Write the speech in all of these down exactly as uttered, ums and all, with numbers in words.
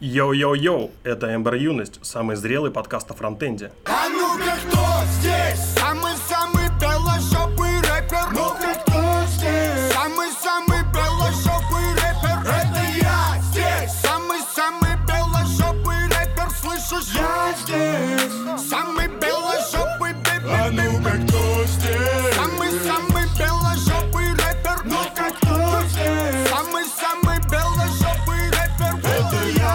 Йоу-йоу-йоу, это Ember Юность, самый зрелый подкаст о фронтенде. А ну-ка, кто здесь? Самый-самый белошопый рэпер. Ну-ка, кто здесь? Самый-самый белошопый рэпер. Это я здесь. Самый-самый белошопый рэпер, слышишь? Я здесь. Самый белошопый бэби. А ну-ка, кто здесь? Самый-самый белошопый рэпер. Ну-ка, кто здесь? Самый-самый белошопый рэпер. Это я.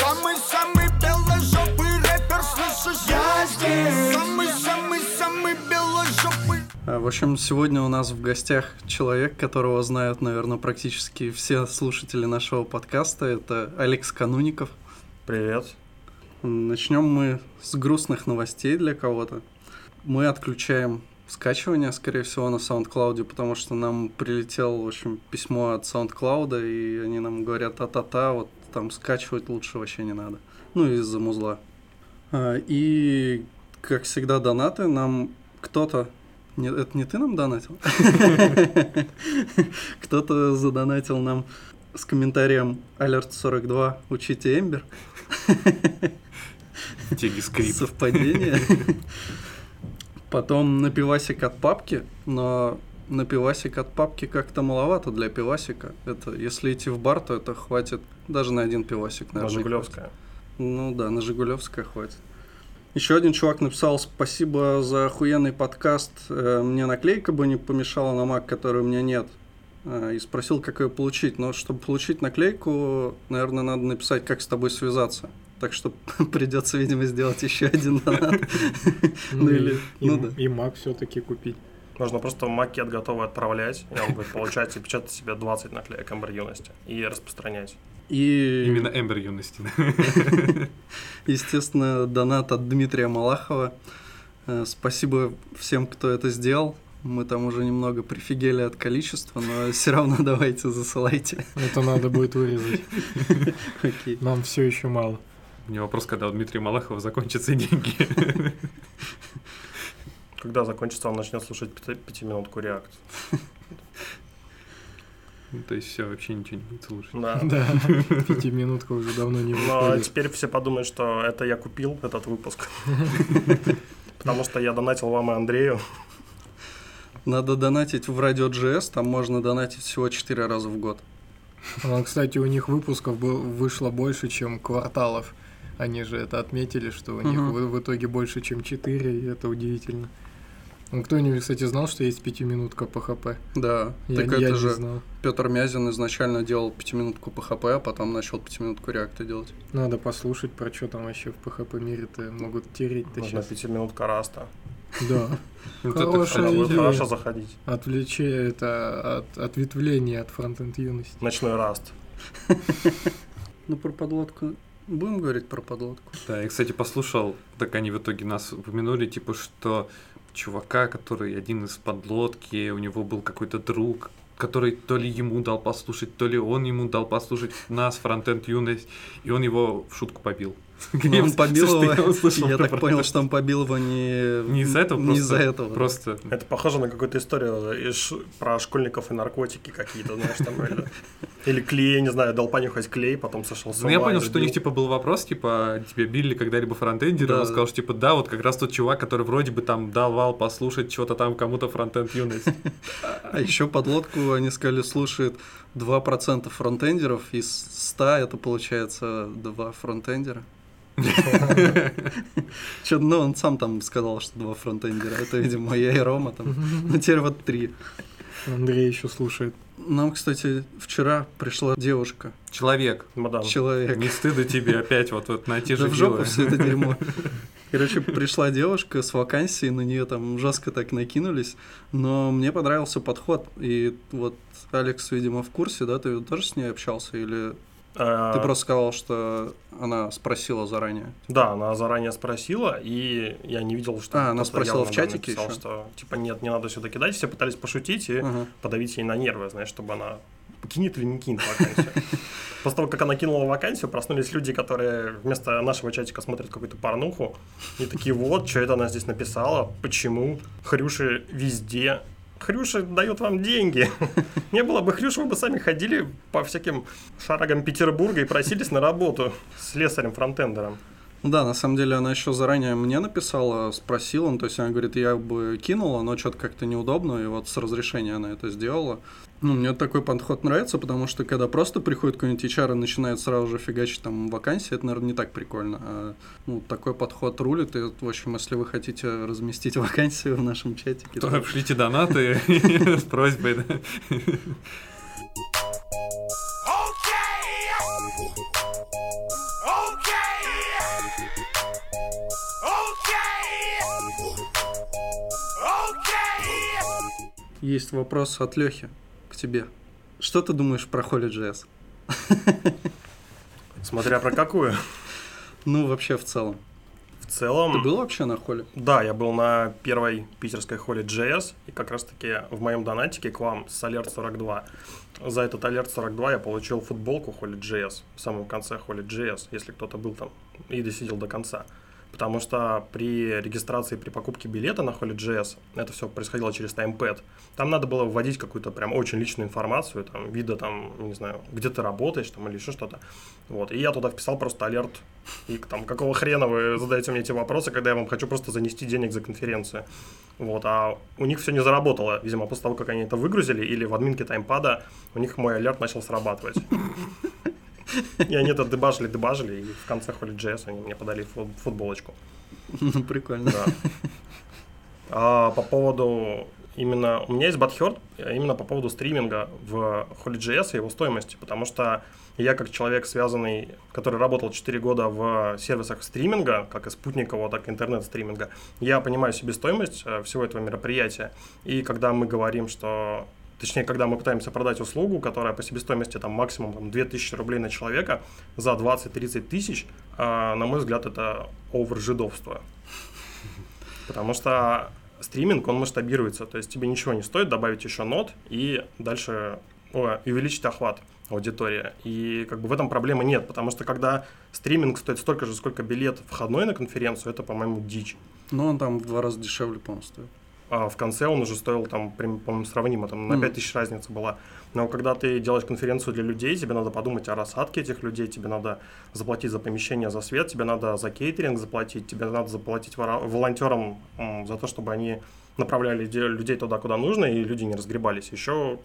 Самый-самый беложопый рэпер, слышишь, я здесь. Самый-самый-самый беложопый. В общем, сегодня у нас в гостях человек, которого знают, наверное, практически все слушатели нашего подкаста. Это Алекс Канунников. Привет. Начнем мы с грустных новостей для кого-то. Мы отключаем скачивание, скорее всего, на SoundCloud, потому что нам прилетело, в общем, письмо от SoundCloud, и они нам говорят: а-та-та, вот там скачивать лучше вообще не надо. Ну, из-за музла. И, как всегда, донаты нам кто-то... Нет, это не ты нам донатил? Кто-то задонатил нам с комментарием Алерт сорок два «Учите Эмбер». Тегискрипт. Совпадение. Потом на пивасик от папки, но на пивасик от папки как-то маловато для пивасика. Это, если идти в бар, то это хватит даже на один пивасик. На Жигулевская. Ну да, на Жигулевская хватит. Еще один чувак написал: спасибо за охуенный подкаст. Мне наклейка бы не помешала на Mac, которой у меня нет. И спросил, как ее получить. Но чтобы получить наклейку, наверное, надо написать, как с тобой связаться. Так что придется, видимо, сделать еще один донат. Ну или... И Mac все-таки купить. Можно просто макет готовый отправлять, и он будет получать и печатать себе двадцать наклеек Эмбер Юности и распространять. И... Именно Эмбер Юности. Естественно, донат от Дмитрия Малахова. Спасибо всем, кто это сделал. Мы там уже немного прифигели от количества, но все равно давайте засылайте. Это надо будет вырезать. Окей. Нам все еще мало. У меня вопрос, когда у Дмитрия Малахова закончатся деньги. Когда закончится, он начнет слушать пятиминутку реакт. То есть все, вообще ничего не будет слушать. Да, пятиминутка уже давно не выходит. Но теперь все подумают, что это я купил этот выпуск. Потому что я донатил вам и Андрею. Надо донатить в Radio.js, там можно донатить всего четыре раза в год. Кстати, у них выпусков вышло больше, чем кварталов. Они же это отметили, что у них uh-huh. в, в итоге больше, чем четыре, и это удивительно. Кто-нибудь, кстати, знал, что есть пятиминутка по ХП? Да, я, так я это не же знал. Пётр Мязин изначально делал пятиминутку по ХП, а потом начал пятиминутку реакта делать. Надо послушать, про что там вообще в ПХП мире-то могут тереть-то. Можно сейчас. Пятиминутка Раста. Да. Хорошо заходить. Отвлечение, это ответвление от фронт-энд юности. Ночной Раст. Ну, про подлодку... Будем говорить про подлодку. Да, я, кстати, послушал, так они в итоге нас упомянули, типа, что чувака, который один из подлодки, у него был какой-то друг, который то ли ему дал послушать, то ли он ему дал послушать нас, фронтенд юность, и он его в шутку побил. Он побил его, я так понял, что он побил его не... Не из-за этого? Не из-за этого. Просто... Это похоже на какую-то историю про школьников и наркотики какие-то, знаешь, там, или клей, не знаю, дал понюхать клей, потом сошел с ума. Ну, я понял, что у них, типа, был вопрос, типа, тебя били когда-либо фронтендером, он сказал, что, типа, да, вот как раз тот чувак, который вроде бы там давал послушать что-то там кому-то фронтенд юность. А еще под лодку, они сказали, слушает два процента фронтендеров из ста, это получается два фронтендера. Че, ну, он сам там сказал, что два фронтендера. Это, видимо, я и Рома там. Ну, теперь вот три. Андрей еще слушает. Нам, кстати, вчера пришла девушка. Человек. Мадам. Человек. Не стыдно тебе опять вот, вот найти же. Да в жопу все это дерьмо. Короче, пришла девушка с вакансией, на нее там жестко так накинулись. Но мне понравился подход. И вот Алекс, видимо, в курсе, да? Ты тоже с ней общался или... Ты просто сказал, что она спросила заранее. Да, она заранее спросила, и я не видел, что... А, она спросила в чатике написал, еще? Что, типа, нет, не надо сюда кидать. Все пытались пошутить и ага. подавить ей на нервы, знаешь, чтобы она... Кинет или не кинет вакансию? После того, как она кинула вакансию, проснулись люди, которые вместо нашего чатика смотрят какую-то порнуху. И такие, вот, что это она здесь написала, почему? Хрюши везде... Хрюша дает вам деньги. Не было бы Хрюша, вы бы сами ходили по всяким шарагам Петербурга и просились на работу с слесарем-фронтендером. Да, на самом деле она еще заранее мне написала, спросила, ну, то есть она говорит, я бы кинула, но что-то как-то неудобно, и вот с разрешения она это сделала. Ну, мне такой подход нравится, потому что когда просто приходит какой-нибудь эйч ар и начинает сразу же фигачить там вакансии, это, наверное, не так прикольно. А, ну, такой подход рулит, и, в общем, если вы хотите разместить вакансию в нашем чатике... То пришлите донаты с просьбой, да. Есть вопрос от Лёхи к тебе. Что ты думаешь про HolyJS? Смотря про какую. Ну, вообще в целом. В целом... Ты был вообще на Holy? Да, я был на первой питерской HolyJS, и как раз-таки в моем донатике к вам с Alert сорок два. За этот Alert сорок два я получил футболку HolyJS, в самом конце HolyJS, если кто-то был там и досидел до конца. Потому что при регистрации, при покупке билета на HolyJS это все происходило через TimePad. Там надо было вводить какую-то прям очень личную информацию, там, вида, там, не знаю, где ты работаешь, там, или еще что-то. Вот. И я туда вписал просто алерт. И там, какого хрена вы задаете мне эти вопросы, когда я вам хочу просто занести денег за конференцию. Вот. А у них все не заработало, видимо, после того, как они это выгрузили, или в админке TimePad у них мой алерт начал срабатывать. И они это дебажили, дебажили, и в конце HolyJS они мне подали футболочку. Ну, прикольно. Да. А по поводу именно... У меня есть бадхёрд именно по поводу стриминга в HolyJS и его стоимости, потому что я как человек, связанный, который работал четыре года в сервисах стриминга, как и спутникового, так и интернет-стриминга, я понимаю себестоимость всего этого мероприятия. И когда мы говорим, что... Точнее, когда мы пытаемся продать услугу, которая по себестоимости там, максимум там, две тысячи рублей на человека за двадцать-тридцать тысяч, э, на мой взгляд, это овержидовство. Потому что стриминг, он масштабируется. То есть тебе ничего не стоит добавить еще нот и дальше о, увеличить охват аудитории. И как бы в этом проблемы нет. Потому что когда стриминг стоит столько же, сколько билет входной на конференцию, это, по-моему, дичь. Но он там в два раза дешевле, по-моему, стоит. А в конце он уже стоил, там, по-моему, сравнимо, там, на пять тысяч разница была. Но когда ты делаешь конференцию для людей, тебе надо подумать о рассадке этих людей, тебе надо заплатить за помещение, за свет, тебе надо за кейтеринг заплатить, тебе надо заплатить волонтерам за то, чтобы они направляли людей туда, куда нужно, и люди не разгребались. Еще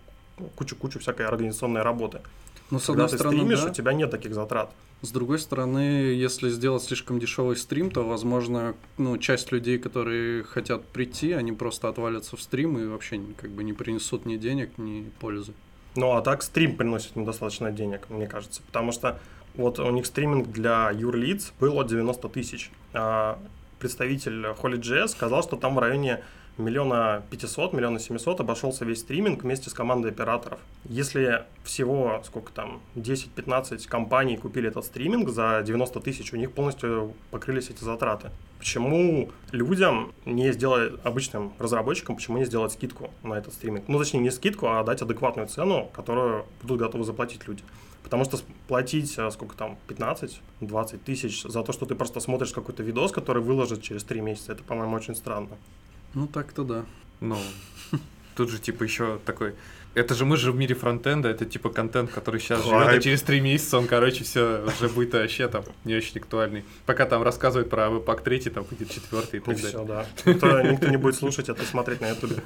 кучу-кучу всякой организационной работы. Но, с одной Когда стороны, ты стримишь, да. У тебя нет таких затрат. С другой стороны, если сделать слишком дешевый стрим, то, возможно, ну, часть людей, которые хотят прийти, они просто отвалятся в стрим и вообще как бы не принесут ни денег, ни пользы. Ну, а так стрим приносит недостаточно денег, мне кажется. Потому что вот у них стриминг для юрлиц был от девяносто тысяч. А представитель HolyJS сказал, что там в районе... Миллиона пятьсот, миллиона семьсот обошелся весь стриминг вместе с командой операторов. Если всего, сколько там, десять-пятнадцать компаний купили этот стриминг за девяносто тысяч, у них полностью покрылись эти затраты. Почему людям не сделать, обычным разработчикам, почему не сделать скидку на этот стриминг? Ну, точнее, не скидку, а дать адекватную цену, которую будут готовы заплатить люди. Потому что платить, сколько там, пятнадцать-двадцать тысяч за то, что ты просто смотришь какой-то видос, который выложат через три месяца, это, по-моему, очень странно. Ну, так-то да. Ну, тут же, типа, еще такой... Это же мы же в мире фронтенда, это, типа, контент, который сейчас живет, а через три месяца он, короче, все уже будет вообще там не очень актуальный. Пока там рассказывают про веб-пак три, там будет четвёртый и так далее. Все, да. Это никто не будет слушать, это смотреть на ютубе.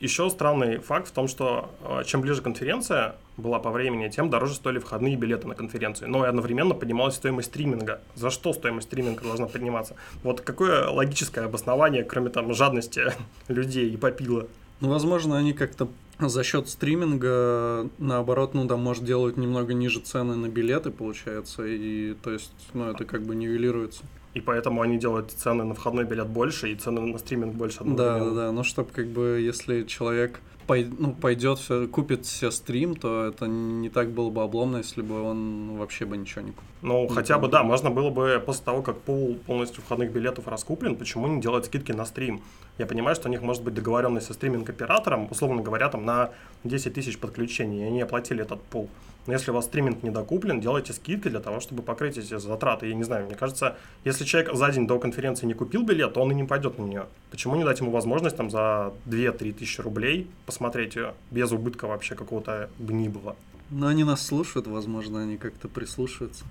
Еще странный факт в том, что чем ближе конференция была по времени, тем дороже стоили входные билеты на конференцию. Но и одновременно поднималась стоимость стриминга. За что стоимость стриминга должна подниматься? Вот какое логическое обоснование, кроме там жадности людей и попила? Ну, возможно, они как-то за счет стриминга, наоборот, ну, там, может, делают немного ниже цены на билеты, получается, и, то есть, ну, это как бы нивелируется. И поэтому они делают цены на входной билет больше и цены на стриминг больше. Да, да, да, ну, чтобы, как бы, если человек пой, ну, пойдет, купит все стрим, то это не так было бы обломно, если бы он вообще бы ничего не купил. Ну, не хотя бы, да, можно было бы после того, как пул полностью входных билетов раскуплен, почему не делать скидки на стрим? Я понимаю, что у них может быть договоренность со стриминг-оператором, условно говоря, там на десять тысяч подключений, и они оплатили этот пул. Но если у вас стриминг недокуплен, делайте скидки для того, чтобы покрыть эти затраты. Я не знаю, мне кажется, если человек за день до конференции не купил билет, то он и не пойдет на нее. Почему не дать ему возможность там за две-три тысячи рублей посмотреть ее без убытка вообще какого-то гнибого? Ну, они нас слушают, возможно, они как-то прислушаются.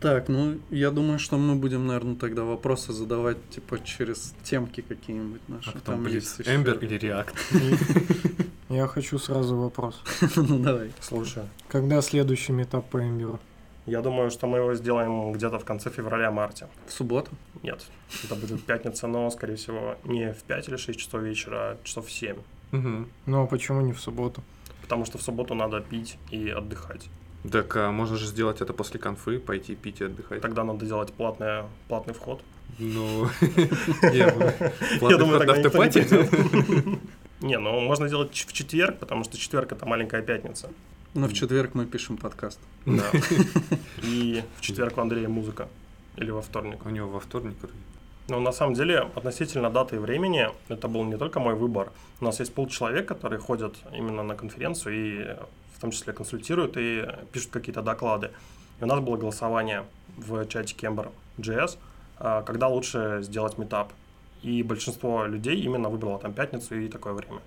Так, ну, я думаю, что мы будем, наверное, тогда вопросы задавать, типа, через темки какие-нибудь наши. А там есть Ember или React? Я хочу сразу вопрос. Ну, давай. Слушай. Когда следующий митап по Ember? Я думаю, что мы его сделаем где-то в конце февраля-марте. В субботу? Нет. Это будет пятница, но, скорее всего, не в пять или шесть часов вечера, а часов в семь. Ну, а почему не в субботу? Потому что в субботу надо пить и отдыхать. Так, а можно же сделать это после конфы, пойти пить и отдыхать. Тогда надо делать платное, платный вход. Ну, я думаю, тогда никто не придет. Не, ну можно делать в четверг, потому что четверг – это маленькая пятница. Но в четверг мы пишем подкаст. Да. И в четверг у Андрея музыка. Или во вторник. У него во вторник. Ну, на самом деле, относительно даты и времени, это был не только мой выбор. У нас есть полчеловек, которые ходят именно на конференцию и в том числе консультируют и пишут какие-то доклады. И у нас было голосование в чатике Ember.js, когда лучше сделать митап. И большинство людей именно выбрало там пятницу и такое время.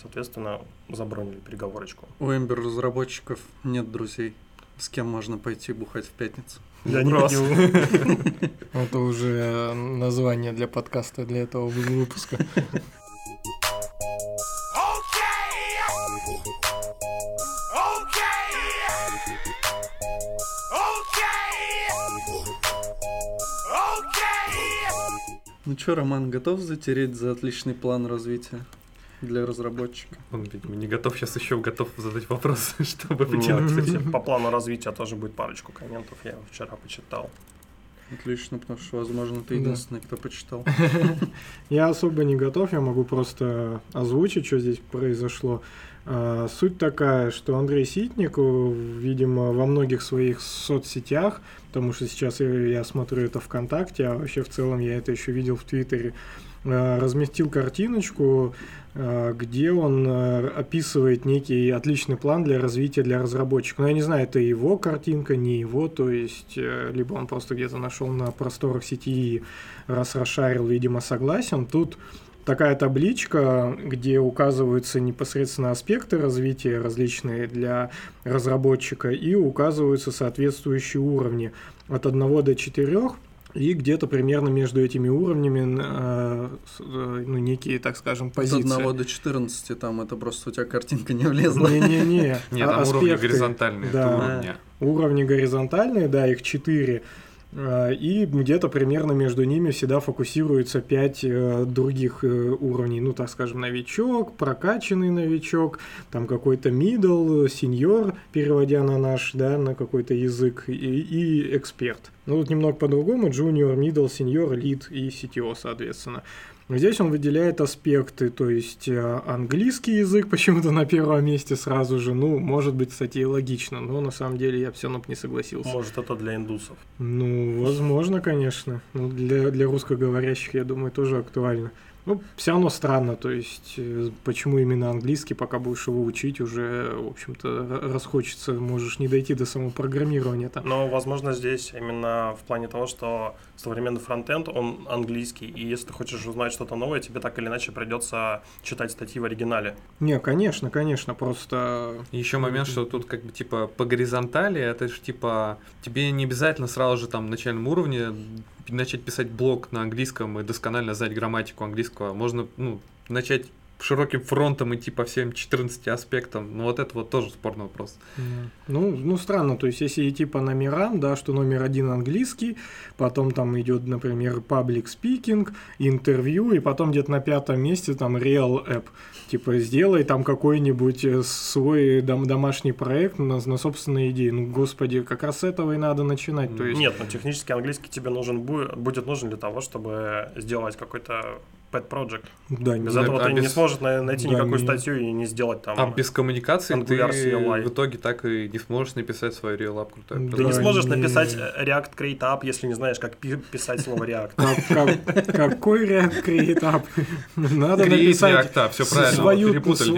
Соответственно, забронили переговорочку. У Ember-разработчиков нет друзей, с кем можно пойти бухать в пятницу. Я не могу. Это уже название для подкаста, для этого выпуска. Ну что, Роман, готов затереть за отличный план развития для разработчика? Он, видимо, не готов, сейчас еще готов задать вопрос, чтобы потянуть. По плану развития тоже будет парочку комментов, я вчера почитал. Отлично, потому что, возможно, ты единственный, да, кто почитал. Я особо не готов, я могу просто озвучить, что здесь произошло. Суть такая, что Андрей Ситник, видимо, во многих своих соцсетях, потому что сейчас я смотрю это ВКонтакте, а вообще в целом я это еще видел в Твиттере, разместил картиночку, где он описывает некий отличный план для развития для разработчиков. Но я не знаю, это его картинка, не его, то есть либо он просто где-то нашел на просторах сети и раз расшарил, видимо, согласен. Тут такая табличка, где указываются непосредственно аспекты развития различные для разработчика и указываются соответствующие уровни от одного до четырех. И где-то примерно между этими уровнями э, ну, некие, так скажем, позиции. С одного до четырнадцати там это просто у тебя картинка не влезла. Не-не-не. Нет, там уровни горизонтальные. Да, уровни горизонтальные, да, их четыре. И где-то примерно между ними всегда фокусируется пять других уровней. Ну, так скажем, новичок, прокачанный новичок, там какой-то middle, senior, переводя на наш, да, на какой-то язык, и, и эксперт. Ну, тут немного по-другому: junior, middle, senior, lead и си ти о, соответственно. Здесь он выделяет аспекты, то есть английский язык почему-то на первом месте сразу же, ну, может быть, кстати, и логично, но на самом деле я все равно не согласился. Может, это для индусов? Ну, возможно, конечно. Ну, для, для русскоговорящих, я думаю, тоже актуально. Ну, все равно странно, то есть почему именно английский, пока будешь его учить, уже, в общем-то, расхочется, можешь не дойти до самого программирования-то. Но, возможно, здесь именно в плане того, что современный фронтенд, он английский, и если ты хочешь узнать что-то новое, тебе так или иначе придется читать статьи в оригинале. Не, конечно, конечно, просто... Еще момент, что тут как бы типа по горизонтали, это же типа тебе не обязательно сразу же там на начальном уровне начать писать блог на английском и досконально знать грамматику английского. Можно, ну, начать широким фронтом идти по всем четырнадцати аспектам. Но вот это вот тоже спорный вопрос. Mm. Ну, ну, странно. То есть, если идти по номерам, да, что номер один английский, потом там идет, например, public speaking, интервью, и потом где-то на пятом месте там real app. Типа, сделай там какой-нибудь свой дом, домашний проект на, на собственные идеи. Ну, господи, как раз с этого и надо начинать. То есть... Нет, но технически английский тебе нужен будет, будет нужен для того, чтобы сделать какой-то pet project. Да, без да, этого а ты без... не сможешь найти да, никакую не... статью и не сделать там. А без коммуникации ты си эл ай. В итоге так и не сможешь написать свою Real App крутую. Да, ты не сможешь не... написать React Create App, если не знаешь, как писать слово React. Какой React Create App? Надо написать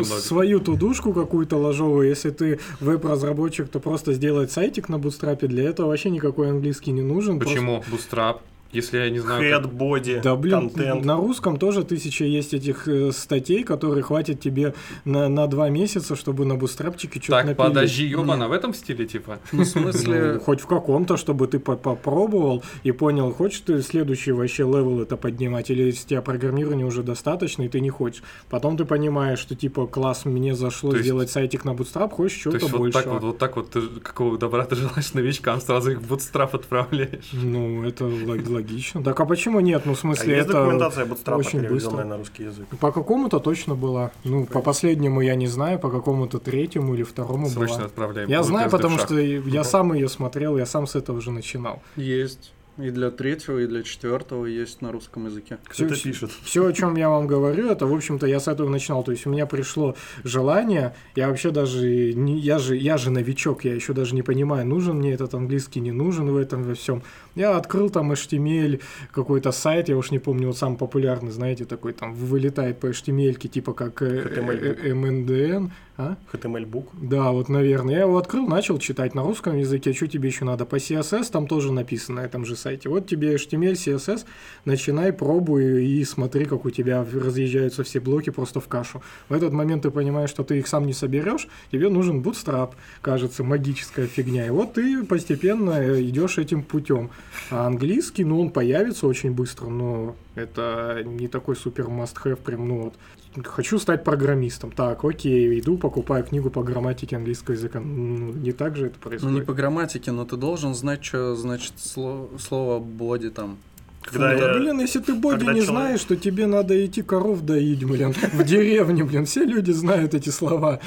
свою тудушку какую-то ложовую. Если ты веб-разработчик, то просто сделать сайтик на Bootstrap. Для этого вообще никакой английский не нужен. Почему Bootstrap? Если я не знаю... Head-body, да, блин, контент. На русском тоже тысяча есть этих э, статей, которые хватит тебе на, на два месяца, чтобы на бустрапчике что-то напилить. Так, подожди, ёбана, в этом стиле, типа? Ну, в смысле... Хоть в каком-то, чтобы ты попробовал и понял, хочешь ты следующий вообще левел это поднимать, или если у тебя программирование уже достаточно, и ты не хочешь. Потом ты понимаешь, что, типа, класс, мне зашло сделать сайтик на Bootstrap, хочешь чего-то большего. То есть вот так вот, какого добра ты желаешь новичкам, сразу их в Bootstrap отправляешь. Ну, это логично. Так а почему нет? Ну, в смысле, а это документация Bootstrap очень быстро на русский язык. По какому-то точно была. Ну, Правильно. По последнему я не знаю, по какому-то третьему или второму Срочно была. Срочно отправляем. Я знаю, потому что я угу. сам ее смотрел, я сам с этого уже начинал. Есть. И для третьего, и для четвертого есть на русском языке. Кто это пишет? Все, о чем я вам говорю, это, в общем-то, я с этого начинал. То есть у меня пришло желание, я вообще даже, не, я, же, я же новичок, я еще даже не понимаю, нужен мне этот английский, не нужен в этом во всем. Я открыл там эйч ти эм эль, какой-то сайт, я уж не помню, вот самый популярный, знаете, такой там вылетает по эйч ти эм эль-ке, типа как эм эн дэ эн. А? эйч ти эм эль-бук. Да, вот, наверное. Я его открыл, начал читать на русском языке. Что тебе еще надо? По си эс эс там тоже написано на этом же сайте. Вот тебе эйч ти эм эль, си эс эс, начинай, пробуй и смотри, как у тебя разъезжаются все блоки просто в кашу. В этот момент ты понимаешь, что ты их сам не соберешь, тебе нужен Bootstrap, кажется, магическая фигня. И вот ты постепенно идешь этим путем. А английский, ну, он появится очень быстро, но это не такой супер must-have, прям, ну вот. Хочу стать программистом. Так, окей, иду, покупаю книгу по грамматике английского языка. Ну, не так же это происходит. Ну, не по грамматике, но ты должен знать, что значит слово, слово «body» там. Когда ну, я... да, блин, если ты боди не человек... знаешь, то тебе надо идти коров доить, блин, в деревне, блин, все люди знают эти слова.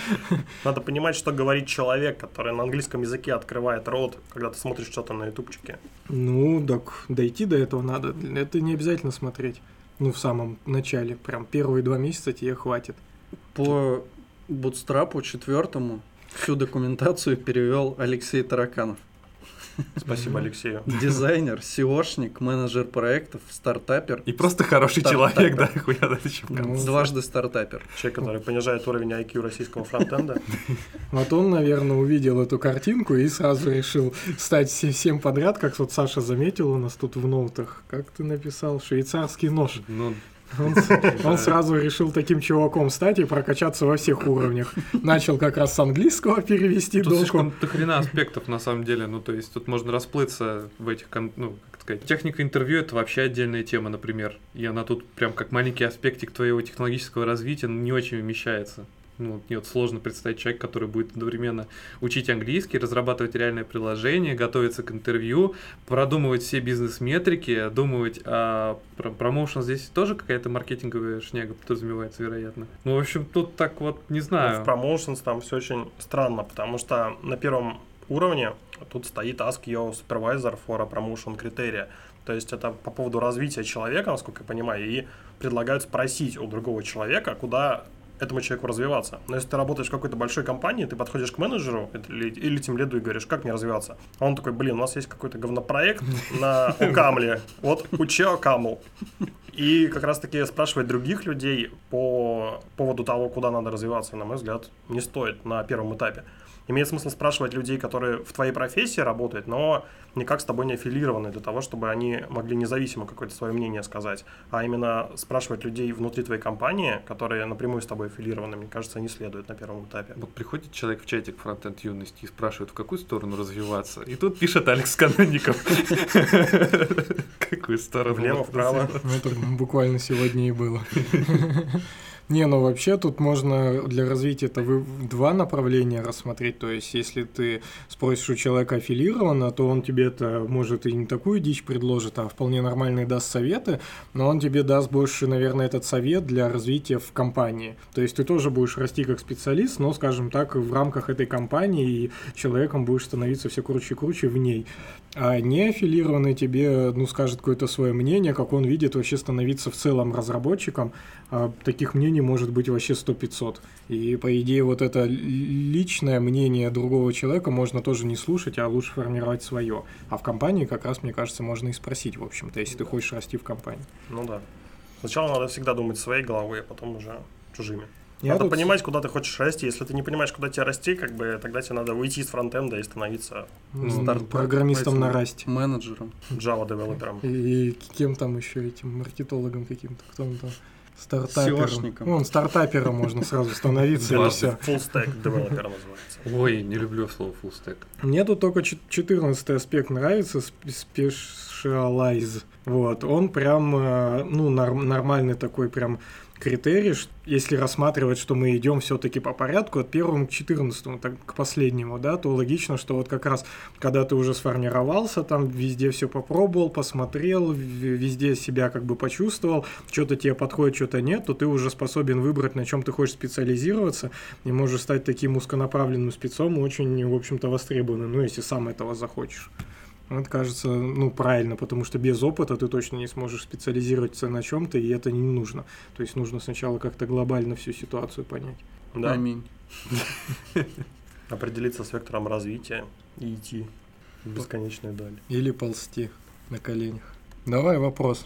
Надо понимать, что говорит человек, который на английском языке открывает рот, когда ты смотришь что-то на ютубчике. Ну, так дойти до этого надо, это не обязательно смотреть, ну, в самом начале, прям первые два месяца тебе хватит. По Bootstrap'у четвертому всю документацию перевел Алексей Тараканов. Спасибо Алексею. Дизайнер, сеошник, менеджер проектов, стартапер. И просто хороший стартапер. Человек, да, хуя да, ты че ну, дважды стартапер. Человек, который понижает уровень ай кью российского фронтенда. Вот он, наверное, увидел эту картинку и сразу решил стать всем подряд, как вот Саша заметил у нас тут в ноутах. Как ты написал? Швейцарский нож. Ну... Он, он сразу решил таким чуваком стать и прокачаться во всех уровнях. Начал как раз с английского перевести долг. Тут слишком до хрена аспектов на самом деле. Ну, то есть тут можно расплыться в этих... Ну, как сказать, техника интервью — это вообще отдельная тема, например. И она тут прям как маленький аспектик твоего технологического развития не очень вмещается. Ну, нет, сложно представить человека, который будет одновременно учить английский, разрабатывать реальное приложение, готовиться к интервью, продумывать все бизнес-метрики, думать о промоушен. Здесь тоже какая-то маркетинговая шняга подразумевается, вероятно. Ну, в общем, тут так вот, не знаю. В промоушенс там все очень странно, потому что на первом уровне тут стоит Ask Your Supervisor for a Promotion Criteria. То есть это по поводу развития человека, насколько я понимаю, и предлагают спросить у другого человека, куда... этому человеку развиваться. Но если ты работаешь в какой-то большой компании, ты подходишь к менеджеру или, или тимлиду и говоришь, как мне развиваться? А он такой, блин, у нас есть какой-то говнопроект на Окамле. Вот, учи Окамл. И как раз-таки спрашивать других людей по поводу того, куда надо развиваться, на мой взгляд, не стоит на первом этапе. Имеет смысл спрашивать людей, которые в твоей профессии работают, но никак с тобой не аффилированы, для того, чтобы они могли независимо какое-то свое мнение сказать. А именно спрашивать людей внутри твоей компании, которые напрямую с тобой аффилированы, мне кажется, не следует на первом этапе. Вот приходит человек в чатик «Фронтенд юности» и спрашивает, в какую сторону развиваться. И тут пишет Алекс Канунников. Какую сторону? Влево, вправо. Это буквально сегодня и было. Не, ну вообще тут можно для развития это два направления рассмотреть. То есть, если ты спросишь у человека аффилировано, то он тебе это, может, и не такую дичь предложит, а вполне нормальный даст советы, но он тебе даст больше, наверное, этот совет для развития в компании. То есть, ты тоже будешь расти как специалист, но, скажем так, в рамках этой компании, и человеком будешь становиться все круче и круче в ней. А не аффилированный тебе, ну, скажет какое-то свое мнение, как он видит вообще становиться в целом разработчиком. А таких мнений может быть вообще сто пятьсот. И по идее вот это личное мнение другого человека можно тоже не слушать, а лучше формировать свое. А в компании как раз, мне кажется, можно и спросить, в общем-то, если да. ты хочешь расти в компании. Ну да. Сначала надо всегда думать своей головой, а потом уже чужими. Я надо тут... понимать, куда ты хочешь расти. Если ты не понимаешь, куда тебе расти, как бы тогда тебе надо уйти из фронтенда и становиться ну, старт... программистом на Rust, менеджером, Java-девелопером. И, и кем там еще этим маркетологом каким-то, кто он там? Стартапером. Ну, он стартапером можно сразу становиться. Full-stack девелопер называется. Ой, не люблю слово full-stack. Мне тут только четырнадцатый аспект нравится, specialize. Вот, он прям, ну, нормальный такой прям критерий, если рассматривать, что мы идем все-таки по порядку от первого к четырнадцатому, так, к последнему, да, то логично, что вот как раз когда ты уже сформировался, там везде все попробовал, посмотрел, везде себя как бы почувствовал, что-то тебе подходит, что-то нет, то ты уже способен выбрать, на чем ты хочешь специализироваться, и можешь стать таким узконаправленным спецом, очень, в общем-то, востребованным, ну, если сам этого захочешь. Вот, кажется, ну, правильно, потому что без опыта ты точно не сможешь специализироваться на чем-то, и это не нужно. То есть нужно сначала как-то глобально всю ситуацию понять. Да. Аминь. Определиться с вектором развития и идти в бесконечную даль. Или ползти на коленях. Давай вопрос.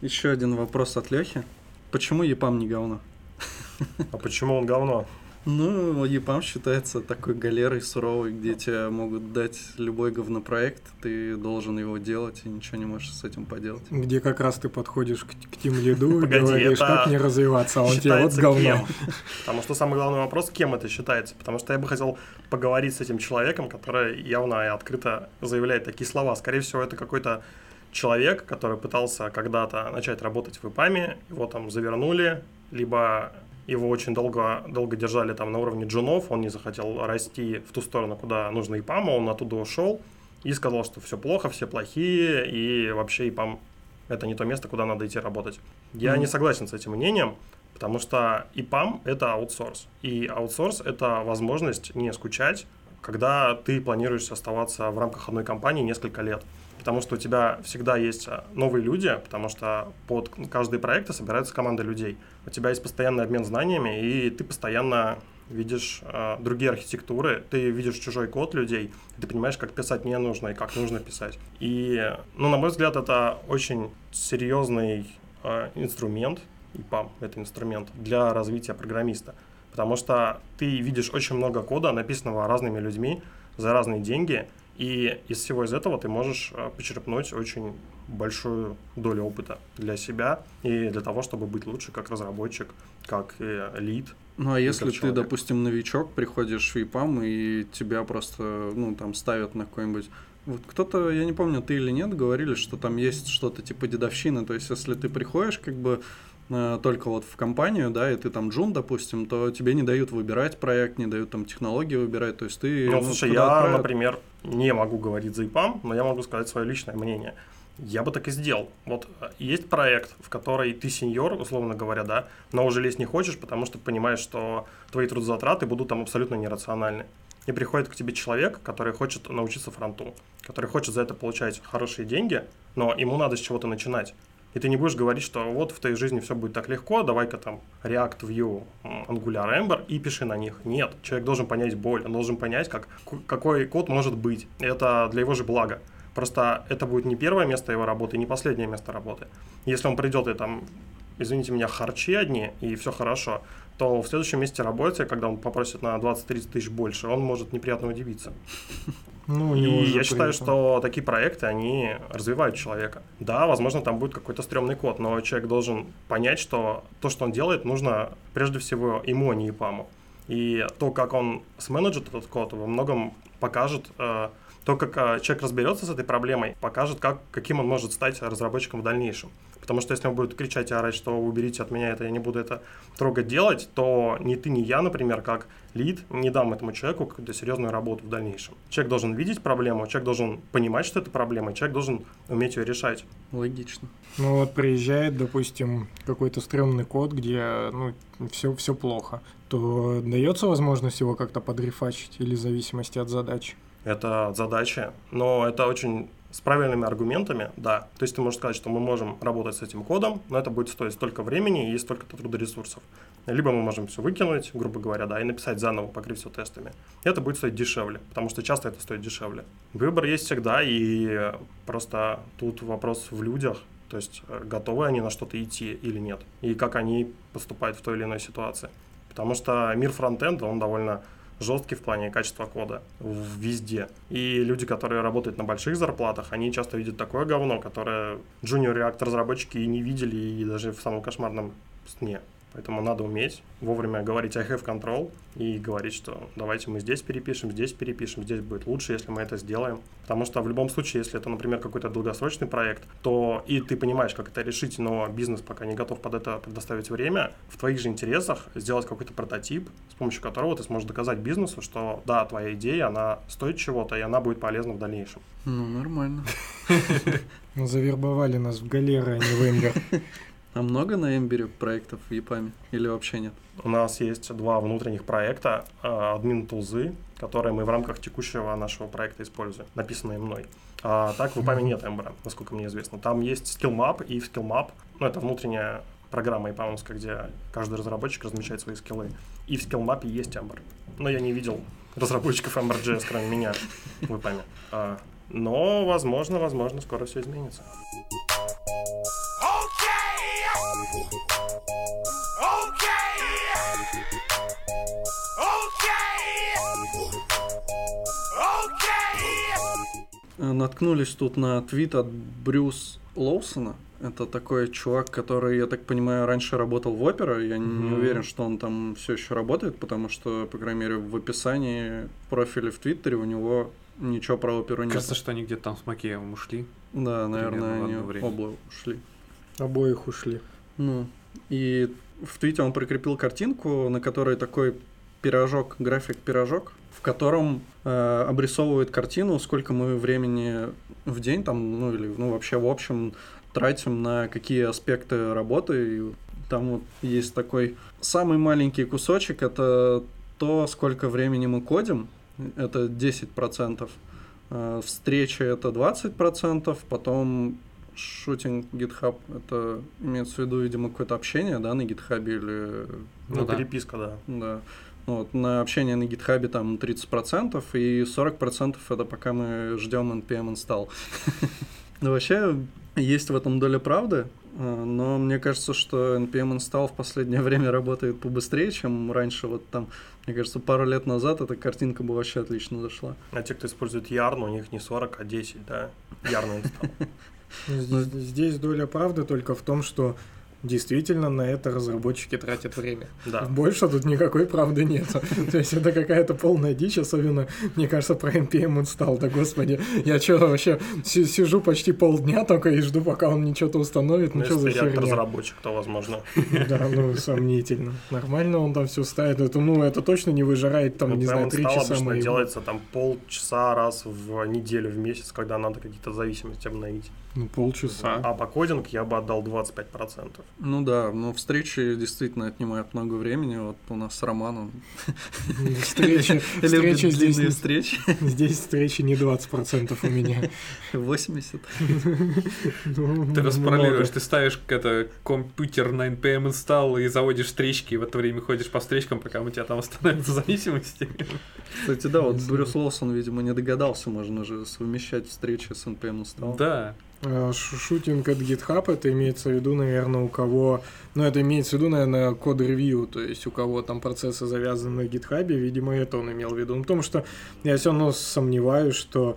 Еще один вопрос от Лехи. Почему EPAM не говно? А почему он говно? Ну, EPAM считается такой галерой суровой, где тебе могут дать любой говнопроект, ты должен его делать и ничего не можешь с этим поделать. Где как раз ты подходишь к, к тимлиду и говоришь, как не развиваться, а он тебе вот говно. Потому что самый главный вопрос, кем это считается, потому что я бы хотел поговорить с этим человеком, который явно и открыто заявляет такие слова. Скорее всего, это какой-то человек, который пытался когда-то начать работать в ИПАМе, его там завернули, либо его очень долго, долго держали там на уровне джунов, он не захотел расти в ту сторону, куда нужно ИПАМу, он оттуда ушел и сказал, что все плохо, все плохие, и вообще ИПАМ – это не то место, куда надо идти работать. Я mm-hmm. не согласен с этим мнением, потому что ИПАМ – это аутсорс, и аутсорс – это возможность не скучать, когда ты планируешь оставаться в рамках одной компании несколько лет. Потому что у тебя всегда есть новые люди, потому что под каждый проект собираются команды людей. У тебя есть постоянный обмен знаниями, и ты постоянно видишь э, другие архитектуры, ты видишь чужой код людей, ты понимаешь, как писать не нужно и как нужно писать. И, ну, на мой взгляд, это очень серьезный э, инструмент, ИПАМ — это инструмент для развития программиста. Потому что ты видишь очень много кода, написанного разными людьми за разные деньги, и из всего из этого ты можешь почерпнуть очень большую долю опыта для себя и для того, чтобы быть лучше как разработчик, как лид. Ну а если ты, допустим, новичок, приходишь в ИПАМ и тебя просто, ну, там ставят на какой-нибудь... Вот кто-то, я не помню, ты или нет, говорили, что там есть что-то типа дедовщины. То есть если ты приходишь как бы только вот в компанию, да, и ты там джун, допустим, то тебе не дают выбирать проект, не дают там технологии выбирать, то есть ты... Ну, ну слушай, я, отправят... например, не могу говорить за ИПАМ, но я могу сказать свое личное мнение. Я бы так и сделал. Вот есть проект, в который ты сеньор, условно говоря, да, но уже лезть не хочешь, потому что понимаешь, что твои трудозатраты будут там абсолютно нерациональны. И приходит к тебе человек, который хочет научиться фронту, который хочет за это получать хорошие деньги, но ему надо с чего-то начинать. И ты не будешь говорить, что вот в твоей жизни все будет так легко, давай-ка там React, Vue, Angular, Ember и пиши на них. Нет, человек должен понять боль, он должен понять, как, какой код может быть. Это для его же блага. Просто это будет не первое место его работы, не последнее место работы. Если он придет и там, извините меня, харчи одни и все хорошо, то в следующем месте работы, когда он попросит на двадцать-тридцать тысяч больше, он может неприятно удивиться. Ну, и я принято. считаю, что такие проекты, они развивают человека. Да, возможно, там будет какой-то стрёмный код, но человек должен понять, что то, что он делает, нужно прежде всего ему, а не ИПАМу. И то, как он сменеджит этот код, во многом покажет, э, то, как э, человек разберется с этой проблемой, покажет, как, каким он может стать разработчиком в дальнейшем. Потому что если он будет кричать и орать, что уберите от меня это, я не буду это трогать делать, то ни ты, ни я, например, как лид, не дам этому человеку какую-то серьезную работу в дальнейшем. Человек должен видеть проблему, человек должен понимать, что это проблема, человек должен уметь ее решать. Логично. Ну вот приезжает, допустим, какой-то стрёмный код, где ну, все, все плохо, то дается возможность его как-то подрефачить или в зависимости от задач? Это задачи, но это очень... С правильными аргументами, да. То есть ты можешь сказать, что мы можем работать с этим кодом, но это будет стоить столько времени и столько-то трудоресурсов. Либо мы можем все выкинуть, грубо говоря, да, и написать заново, покрыть все тестами. Это будет стоить дешевле, потому что часто это стоит дешевле. Выбор есть всегда, и просто тут вопрос в людях, то есть готовы они на что-то идти или нет, и как они поступают в той или иной ситуации. Потому что мир фронтенда, он довольно... жесткий в плане качества кода везде. И люди, которые работают на больших зарплатах, они часто видят такое говно, которое джуниор-реактор-разработчики и не видели, и даже в самом кошмарном сне. Поэтому надо уметь вовремя говорить I have control и говорить, что давайте мы здесь перепишем, здесь перепишем, здесь будет лучше, если мы это сделаем. Потому что в любом случае, если это, например, какой-то долгосрочный проект, то и ты понимаешь, как это решить, но бизнес пока не готов под это предоставить время, в твоих же интересах сделать какой-то прототип, с помощью которого ты сможешь доказать бизнесу, что да, твоя идея, она стоит чего-то, и она будет полезна в дальнейшем. Ну, нормально. Завербовали нас в галеры, а не в Эмбер. А много на Эмбере проектов в ЕПАМе или вообще нет? У нас есть два внутренних проекта, админ-тулзы, которые мы в рамках текущего нашего проекта используем, написанные мной. А так в ЕПАМе нет Эмбера, насколько мне известно. Там есть SkillMap, и в SkillMap, ну это внутренняя программа ЕПАМовская, где каждый разработчик размещает свои скиллы. И в SkillMap есть Эмбер. Но я не видел разработчиков Ember.джей эс, кроме меня, в ЕПАМе. Но, возможно, возможно, скоро все изменится. Наткнулись тут на твит от Брюс Лоусона. Это такой чувак, который, я так понимаю, раньше работал в Opera. Я mm-hmm. не уверен, что он там все еще работает, потому что, по крайней мере, в описании профиля в Твиттере у него ничего про Opera нет. Кажется, что они где-то там с Макеевым ушли. Да, наверное, они оба ушли. Обоих ушли. Ну, и в твите он прикрепил картинку, на которой такой пирожок, график-пирожок, в котором э, обрисовывает картину, сколько мы времени в день, там, ну или ну, вообще в общем, тратим на какие аспекты работы. И там вот есть такой самый маленький кусочек, это то, сколько времени мы кодим, это десять процентов, э, встречи это двадцать процентов, потом... Шутинг GitHub, это имеется в виду, видимо, какое-то общение, да, на GitHub или... Ну, ну да. Переписка, да. Да. Вот, на общение на GitHub там тридцать процентов, и сорок процентов это пока мы ждем эн пи эм install. Ну, вообще, есть в этом доля правды, но мне кажется, что эн пи эм install в последнее время работает побыстрее, чем раньше. Вот там, мне кажется, пару лет назад эта картинка бы вообще отлично зашла. А те, кто использует Yarn, у них не сорок, а десять, да? Yarn install. Здесь, здесь доля правды только в том, что действительно на это разработчики тратят время. Да. Больше тут никакой правды нет. То есть это какая-то полная дичь, особенно, мне кажется, про эн пи эм install, да господи. Я что вообще сижу почти полдня только и жду, пока он мне что-то установит. Ну что за херня? Если разработчик, то возможно. Да, ну сомнительно. Нормально он там все ставит. Это, ну это точно не выжирает там, не знаю, три часа. Обычно моего. Делается там полчаса раз в неделю, в месяц, когда надо какие-то зависимости обновить. Ну полчаса. А по кодинг я бы отдал двадцать пять процентов. Ну да, но встречи действительно отнимают много времени. Вот у нас с Романом встречи, встречи здесь не встречи. Здесь встречи не двадцать процентов у меня. восемьдесят. Ну, ты распараллелируешь, ты ставишь это, компьютер на эн пи эм install и заводишь встречки, и в это время ходишь по встречкам, пока у тебя там становятся зависимости. Кстати, да, вот Брюс Лоусон, видимо, не догадался, можно же совмещать встречи с эн пи эм install. Да. Шутинг от GitHub, это имеется в виду, наверное, у кого... Ну, это имеется в виду, наверное, код-ревью, то есть у кого там процессы завязаны на GitHub, видимо, это он имел в виду. Ну, потому что я все равно сомневаюсь, что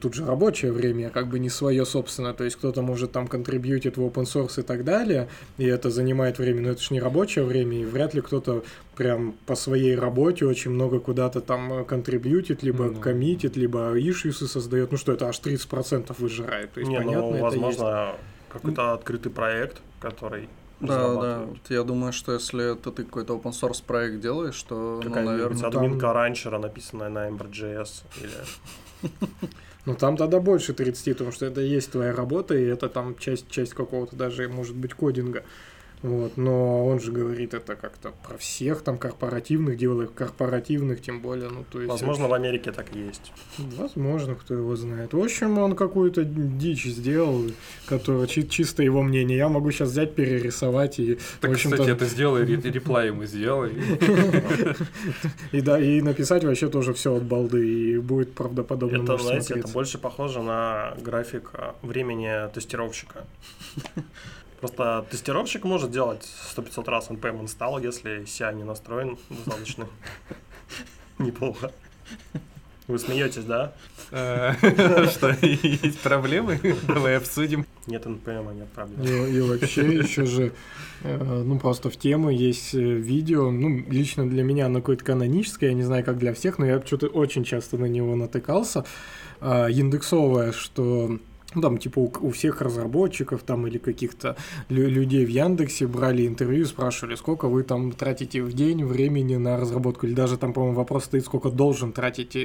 тут же рабочее время, как бы не свое собственное, то есть кто-то может там контрибьютить в open source и так далее, и это занимает время, но это же не рабочее время, и вряд ли кто-то прям по своей работе очень много куда-то там контрибьютит, либо mm-hmm. коммитит, либо ишьюсы создает, ну что это аж тридцать процентов выжирает, то есть не, понятно, ну, это возможно, есть какой-то открытый проект, который... Да, да. Я думаю, что если это ты какой-то open source проект делаешь, то, ну, наверное, там... админка ранчера, написанная на Ember.js или... Ну, там тогда больше тридцати, потому что это есть твоя работа, и это там часть, часть какого-то даже, может быть, кодинга. Вот, но он же говорит это как-то про всех, там, корпоративных, делает корпоративных, тем более, ну, то есть... Возможно, в Америке так и есть. Возможно, кто его знает. В общем, он какую-то дичь сделал, которая чисто его мнение. Я могу сейчас взять, перерисовать и... Так, в общем-то... кстати, это сделай, реплай ему сделай. И да, и написать вообще тоже все от балды, и будет правдоподобно. Это, знаете, это больше похоже на график времени тестировщика. Просто тестировщик может делать сто пятьсот раз npm install, если си ай не настроен достаточно неплохо. Вы смеетесь, да? Что, есть проблемы? Давай обсудим. Нет npm, нет проблем. И вообще еще же, ну просто в тему есть видео, ну лично для меня оно какое-то каноническое, я не знаю как для всех, но я почему-то очень часто на него натыкался, индексовое, что... Ну, там, типа, у, у всех разработчиков там или каких-то лю- людей в Яндексе брали интервью, спрашивали, сколько вы там тратите в день времени на разработку. Или даже там, по-моему, вопрос стоит, сколько должен тратить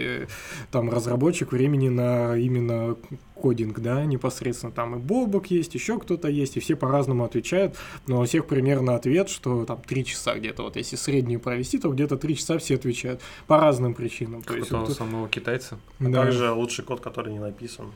там разработчик времени на именно кодинг, да, непосредственно. Там и Бобок есть, еще кто-то есть, и все по-разному отвечают, но у всех примерно ответ, что там три часа где-то. Вот если среднюю провести, то где-то три часа все отвечают по разным причинам. Как у вот... самого китайца. А да. Также лучший код, который не написан.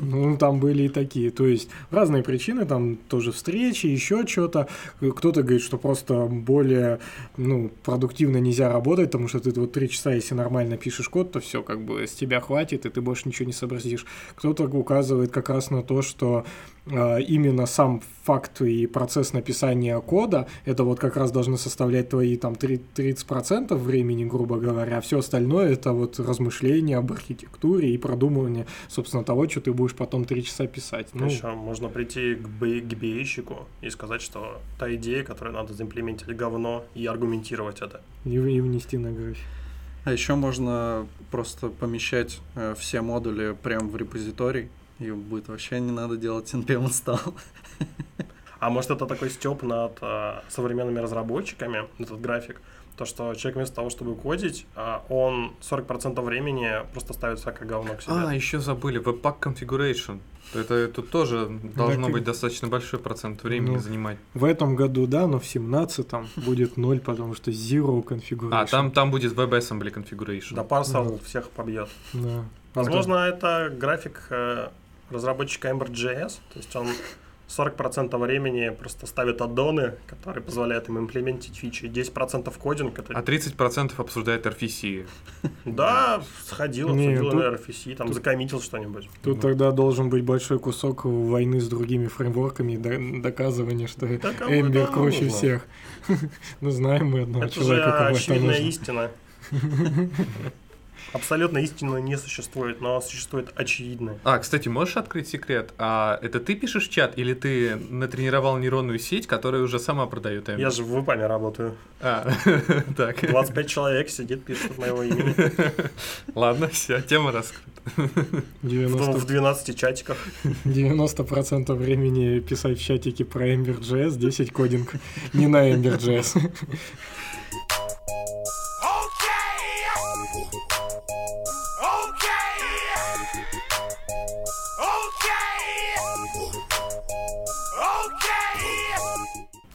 Ну, там были и такие, то есть разные причины, там тоже встречи, еще что-то. Кто-то говорит, что просто более, ну, продуктивно нельзя работать, потому что ты вот три часа, если нормально пишешь код, то все, как бы, с тебя хватит, и ты больше ничего не сообразишь. Кто-то указывает как раз на то, что э, именно сам факт и процесс написания кода, это вот как раз должны составлять твои там тридцать процентов времени, грубо говоря, а все остальное это вот размышления об архитектуре и продумывание, собственно, того, что ты будешь потом три часа писать. Ну, еще можно прийти к би эй-щику и сказать, что та идея, которую надо заимплементить, говно, и аргументировать это. И, и внести на график. А еще можно просто помещать э, все модули прямо в репозиторий, и будет вообще не надо делать npm install. А может, это такой стёб над э, современными разработчиками, этот график, то, что человек вместо того, чтобы кодить, э, он сорок процентов времени просто ставит всякое говно к себе. А, еще забыли, webpack configuration. Это тут тоже должно так быть достаточно большой процент времени, ну, занимать. В этом году, да, но в семнадцатом будет ноль, потому что zero configuration. А, там, там будет WebAssembly configuration. Да, Parcel да. всех побьет. Да. Возможно, а, да. это график э, разработчика Ember.js, то есть он сорок процентов времени просто ставит аддоны, которые позволяют им имплементить фичи, десять процентов кодинг. Это... А тридцать процентов обсуждает эр эф си. Да, сходил, обсудил эр эф си, там закоммитил что-нибудь. Тут тогда должен быть большой кусок войны с другими фреймворками и доказывание, что Эмбер круче всех. Ну, знаем мы одного человека. Это же очевидная истина. Абсолютно истины не существует, но существует очевидное. А, кстати, можешь открыть секрет? А это ты пишешь чат или ты натренировал нейронную сеть, которая уже сама продает Эмбер? Я же в ИПАМе работаю. А, так. двадцать пять человек сидит, пишет моего имени. Ладно, все, тема раскрыта. В двенадцати чатиках. девяносто процентов времени писать в чатике про Ember.js, десять кодинг. Не на Ember.js.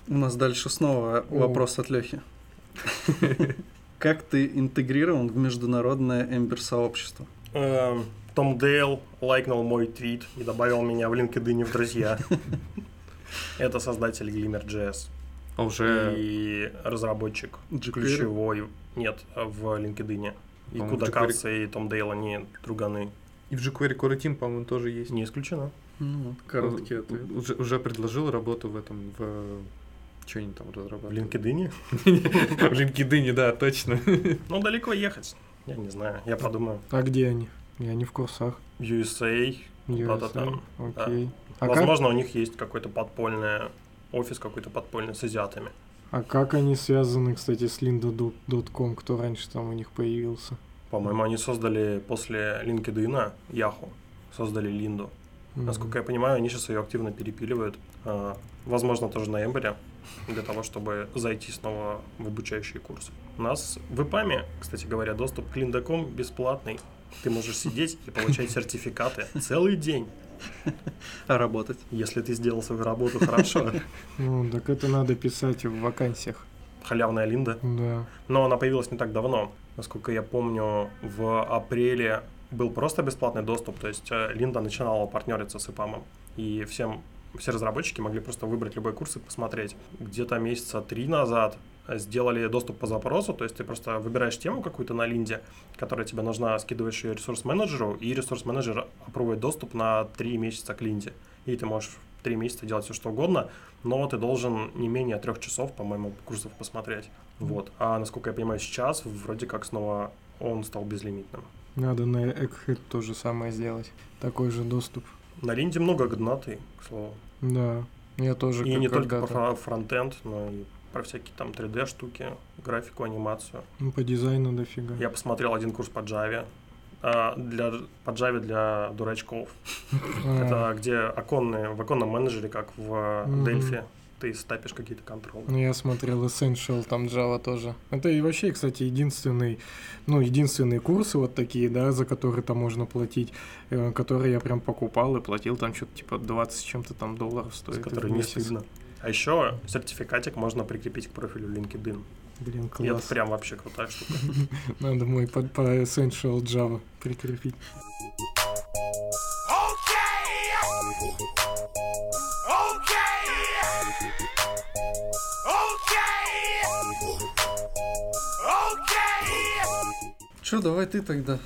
У нас дальше снова О. вопрос от Лёхи. Как ты интегрирован в международное Эмбер-сообщество? Том Дейл лайкнул мой твит и добавил меня в LinkedIn в друзья. Это создатель Glimmer.js. А уже... И разработчик ключевой. Нет, в LinkedIn. И Кудакавца, и Том Дейла не друганы. И в jQuery Core Team, по-моему, тоже есть. Не исключено. Ну, короткий ответ. Уже, уже предложил работу в этом, в... Что они там разрабатывают? В LinkedIn? В LinkedIn, да, точно. Ну, далеко ехать. Я не знаю, я подумаю. А где они? Я не в курсах. ю эс эй, ю эс эй, окей. Да. А возможно, как... у них есть какой-то подпольный офис, какой-то подпольный с азиатами. А как они связаны, кстати, с линда точка ком, кто раньше там у них появился? По-моему, они создали после LinkedIn, Yahoo, создали Lynda. Mm-hmm. Насколько я понимаю, они сейчас ее активно перепиливают, возможно, тоже на Ember, для того, чтобы зайти снова в обучающий курс. У нас в ИПАМе, кстати говоря, доступ к линда точка ком бесплатный. Ты можешь сидеть и получать сертификаты целый день. А работать? Если ты сделал свою работу хорошо. Ну, так это надо писать в вакансиях. Халявная Линда. Да. Но она появилась не так давно. Насколько я помню, в апреле был просто бесплатный доступ. То есть Линда начинала партнериться с ИПАМом. И всем, все разработчики могли просто выбрать любой курс и посмотреть. Где-то месяца три назад сделали доступ по запросу, то есть ты просто выбираешь тему какую-то на Линде, которая тебе нужна, скидываешь ее ресурс-менеджеру, и ресурс-менеджер аппрувает доступ на три месяца к Линде. И ты можешь три месяца делать все, что угодно, но ты должен не менее трех часов, по-моему, курсов посмотреть. Mm-hmm. Вот. А насколько я понимаю, сейчас вроде как снова он стал безлимитным. Надо на Egghead то же самое сделать, такой же доступ. На Линде много годноты, к слову. Да, я тоже. И не только про фронтенд, но и про всякие там три дэ-штуки, графику, анимацию. Ну, по дизайну дофига. Я посмотрел один курс по Java. А, для, по Java для дурачков. Это где оконные, в оконном менеджере, как в Delphi, ты стапишь какие-то контролы. Ну, я смотрел Essential, там Java тоже. Это и вообще, кстати, единственный, ну, единственные курсы вот такие, да, за которые там можно платить, э, которые я прям покупал и платил, там что-то типа двадцать с чем-то там долларов стоит. С которой не стыдно. А еще сертификатик можно прикрепить к профилю LinkedIn. Блин, класс. И это прям вообще крутая штука. Надо мой по Essential Java прикрепить. Че, давай ты тогда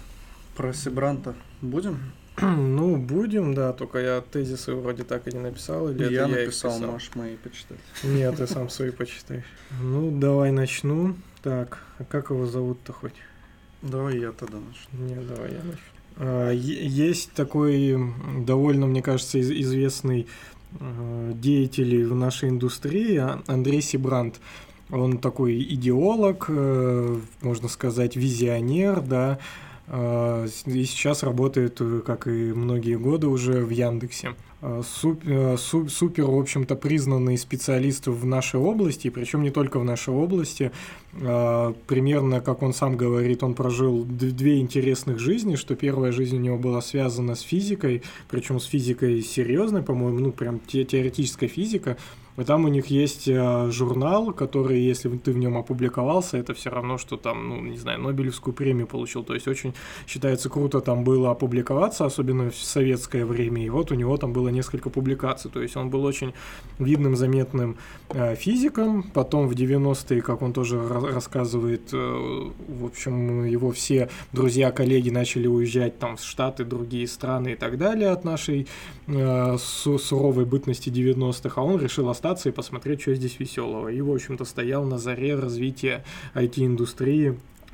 про Себранта будем? Ну, будем, да, только я тезисы вроде так и не написал. Или я написал, я можешь мои почитать. Нет, ты сам свои почитаешь. Ну, давай начну. Так, а как его зовут-то хоть? Давай я тогда начну. Нет, давай я начну. А, е- есть такой довольно, мне кажется, из- известный э- деятель в нашей индустрии Андрей Себрант. Он такой идеолог, э- можно сказать, визионер, да, и сейчас работает, как и многие годы, уже в Яндексе. Супер, супер, в общем-то, признанный специалист в нашей области, причем не только в нашей области. Примерно, как он сам говорит, он прожил две интересных жизни, что первая жизнь у него была связана с физикой, причем с физикой серьезной, по-моему, ну прям те, теоретическая физика. И там у них есть журнал, который, если ты в нем опубликовался, это все равно, что там, ну, не знаю, Нобелевскую премию получил. То есть очень, считается, круто там было опубликоваться, особенно в советское время. И вот у него там было несколько публикаций. То есть он был очень видным, заметным физиком. Потом в девяностые, как он тоже рассказывает, в общем, его все друзья, коллеги начали уезжать там в Штаты, другие страны и так далее от нашей суровой бытности девяностых. А он решил остаться и посмотреть, что здесь веселого. И, в общем-то, стоял на заре развития ай ти-индустрии э,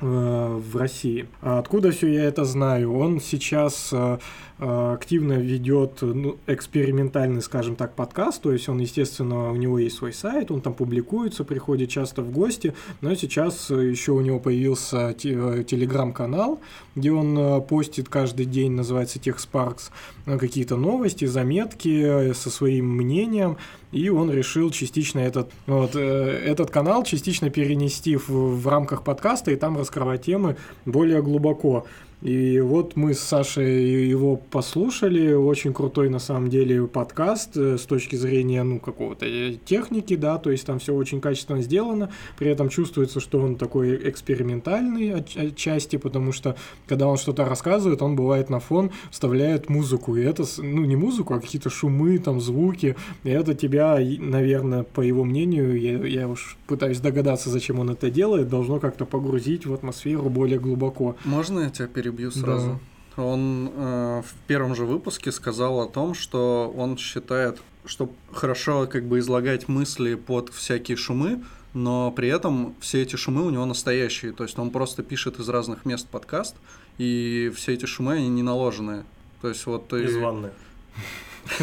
в России. А откуда все я это знаю? Он сейчас э, активно ведет ну, экспериментальный, скажем так, подкаст. То есть он, естественно, у него есть свой сайт, он там публикуется, приходит часто в гости. Но сейчас еще у него появился те, телеграм-канал, где он э, постит каждый день, называется Tech Sparks, э, какие-то новости, заметки э, со своим мнением. И он решил частично этот, вот, э, этот канал частично перенести в, в рамках подкаста и там раскрывать темы более глубоко. И вот мы с Сашей его послушали, очень крутой на самом деле подкаст с точки зрения ну, какого-то техники, да, то есть там все очень качественно сделано, при этом чувствуется, что он такой экспериментальный от, отчасти, потому что когда он что-то рассказывает, он бывает на фон вставляет музыку, и это, ну не музыку, а какие-то шумы, там звуки, и это тебя, наверное, по его мнению, я, я уж пытаюсь догадаться, зачем он это делает, должно как-то погрузить в атмосферу более глубоко. Можно я тебя перебью? Ревью сразу. Да. Он э, в первом же выпуске сказал о том, что он считает, что хорошо как бы излагать мысли под всякие шумы, но при этом все эти шумы у него настоящие, то есть он просто пишет из разных мест подкаст, и все эти шумы, они не наложенные. То есть вот... Из и... ванны.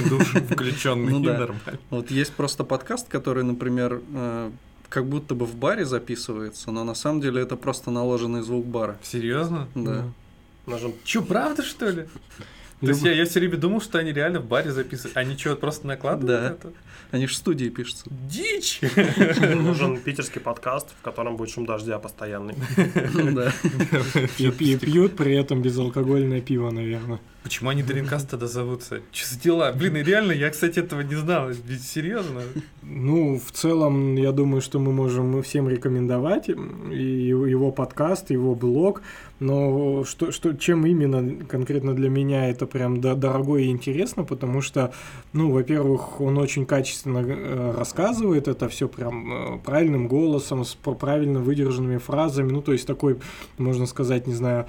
Душ включенный, ну, да. Нормально. Вот есть просто подкаст, который, например, э, как будто бы в баре записывается, но на самом деле это просто наложенный звук бара. Серьезно? Да. Mm-hmm. Че, правда, что ли? То есть я, я все время думал, что они реально в баре записывают. Они что, просто накладывают? Да. Это? Они же в студии пишутся. Дичь! Нужен питерский подкаст, в котором будет шум дождя постоянный. Да. И пьют при этом безалкогольное пиво, наверное. Почему они Дринкаст тогда зовутся? Че за дела? Блин, и реально, я, кстати, этого не знал. Ведь серьезно. Ну, в целом, я думаю, что мы можем всем рекомендовать его подкаст, его блог. Но что, что, чем именно конкретно для меня это прям дорого и интересно, потому что, ну, во-первых, он очень качественно рассказывает это все прям правильным голосом, с правильно выдержанными фразами, ну, то есть такой, можно сказать, не знаю,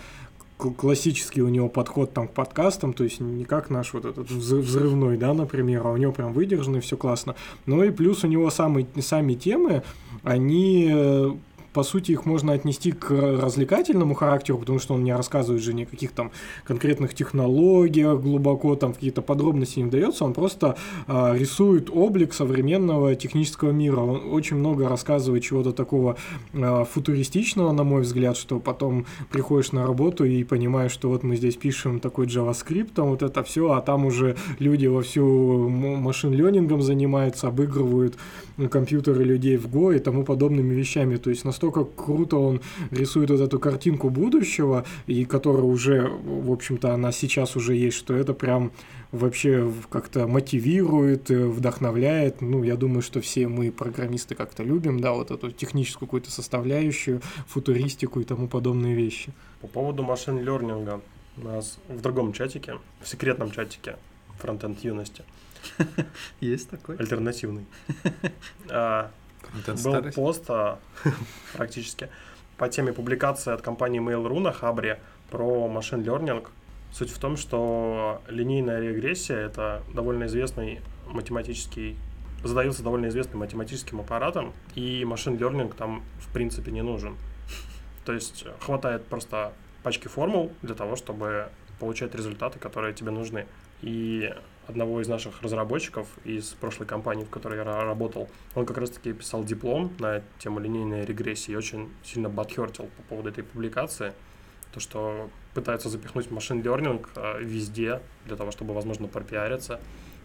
классический у него подход там к подкастам, то есть не как наш вот этот взрывной, да, например, а у него прям выдержанный, все классно. Ну и плюс у него самые, сами темы, они... По сути, их можно отнести к развлекательному характеру, потому что он не рассказывает же никаких там конкретных технологиях, глубоко там какие-то подробности не дается, он просто э, рисует облик современного технического мира. Он очень много рассказывает чего-то такого э, футуристичного, на мой взгляд, что потом приходишь на работу и понимаешь, что вот мы здесь пишем такой JavaScript, там вот это все, а там уже люди вовсю машин-лёрнингом занимаются, обыгрывают компьютеры людей в Go и тому подобными вещами. То есть настолько Настолько круто он рисует вот эту картинку будущего, и которая уже, в общем-то, она сейчас уже есть, что это прям вообще как-то мотивирует, вдохновляет. Ну, я думаю, что все мы, программисты, как-то любим, да, вот эту техническую какую-то составляющую, футуристику и тому подобные вещи. По поводу машин-лернинга у нас в другом чатике, в секретном чатике «Фронтенд юности». Есть такой? Альтернативный. Был старость. Пост а, практически по теме публикации от компании Mail.ru на Хабре про машин лернинг. Суть в том, что линейная регрессия это довольно известный математический задается довольно известным математическим аппаратом, и машин лернинг там в принципе не нужен. То есть хватает просто пачки формул для того, чтобы получать результаты, которые тебе нужны. И одного из наших разработчиков из прошлой компании, в которой я работал, он как раз-таки писал диплом на тему линейной регрессии и очень сильно бадхёртил по поводу этой публикации. То, что пытаются запихнуть машин лернинг везде для того, чтобы, возможно, пропиариться,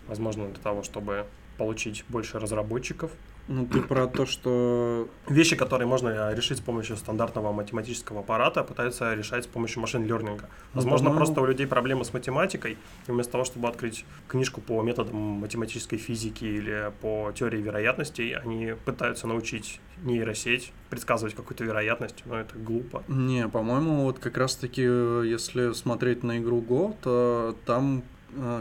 возможно, для того, чтобы получить больше разработчиков. Ну, ты про то, что... Вещи, которые можно решить с помощью стандартного математического аппарата, пытаются решать с помощью машин-лернинга. Возможно, ну, просто у людей проблемы с математикой, и вместо того, чтобы открыть книжку по методам математической физики или по теории вероятностей, они пытаются научить нейросеть предсказывать какую-то вероятность, но это глупо. Не, по-моему, вот как раз-таки, если смотреть на игру Go, то там...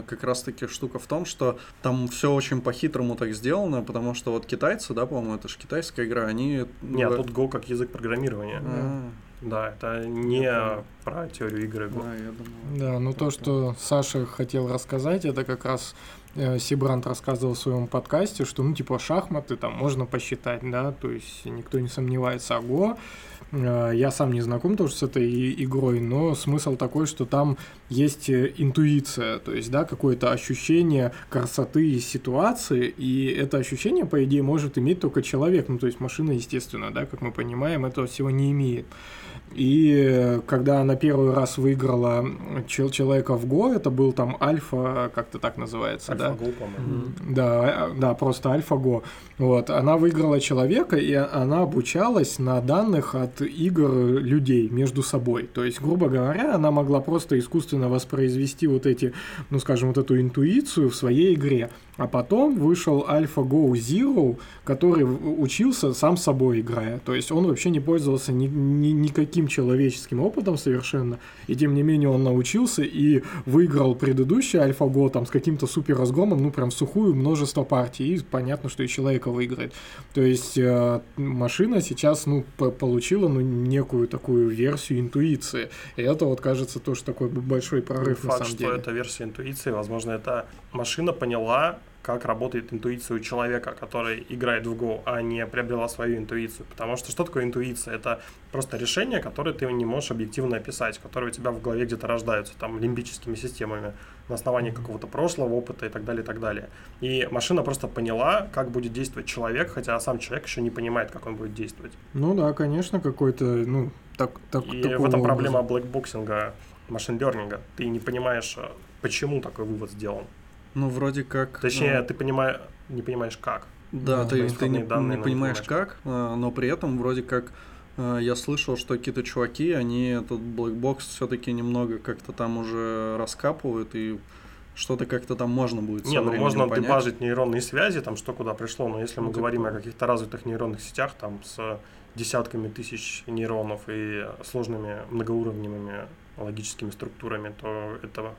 как раз-таки штука в том, что там все очень по-хитрому так сделано, потому что вот китайцы, да, по-моему, это же китайская игра, они... Не, а тут Go как язык программирования. А-а-а. Да, это не я про теорию игры Go. Да, я думаю, да, но то, что Саша хотел рассказать, это как раз... Себрант рассказывал в своем подкасте, что, ну, типа, шахматы там можно посчитать, да, то есть никто не сомневается, а Го, я сам не знаком тоже с этой игрой, но смысл такой, что там есть интуиция, то есть, да, какое-то ощущение красоты ситуации, и это ощущение, по идее, может иметь только человек, ну, то есть машина, естественно, да, как мы понимаем, этого всего не имеет. И когда она первый раз выиграла чел- человека в Го, это был там Альфа, как-то так называется, да? Альфа-Го, по-моему. Mm-hmm. Да, да, просто Альфа-Го. Вот, она выиграла человека, и она обучалась на данных от игр людей между собой. То есть, грубо говоря, она могла просто искусственно воспроизвести вот эти, ну, скажем, вот эту интуицию в своей игре. А потом вышел AlphaGo Zero, который учился сам собой играя. То есть он вообще не пользовался ни, ни, никаким человеческим опытом совершенно. И тем не менее он научился и выиграл предыдущий AlphaGo там, с каким-то суперразгромом, ну прям в сухую, множество партий. И понятно, что и человека выиграет. То есть э, машина сейчас ну, по- получила ну, некую такую версию интуиции. И это вот кажется тоже такой большой прорыв. Факт, на самом деле. Факт, что это версия интуиции. Возможно, эта машина поняла, как работает интуиция у человека, который играет в Go, а не приобрела свою интуицию. Потому что что такое интуиция? Это просто решение, которое ты не можешь объективно описать, которое у тебя в голове где-то рождаются, там, лимбическими системами, на основании какого-то прошлого опыта и так далее, и так далее. И машина просто поняла, как будет действовать человек, хотя сам человек еще не понимает, как он будет действовать. Ну да, конечно, какой-то, ну, так, так, и в этом проблема блэкбоксинга, машин-лернинга. Ты не понимаешь, почему такой вывод сделан. Ну, вроде как... Точнее, ну... ты понимаешь, не понимаешь, как. Да, ну, ты, ты не, данные, не понимаешь, не понимаешь, как, но при этом вроде как я слышал, что какие-то чуваки, они этот блэкбокс все-таки немного как-то там уже раскапывают, и что-то как-то там можно будет со временем понять. Не, ну можно дебажить нейронные связи, там что куда пришло, но если мы ну, говорим так... о каких-то развитых нейронных сетях, там с десятками тысяч нейронов и сложными многоуровневыми логическими структурами, то это...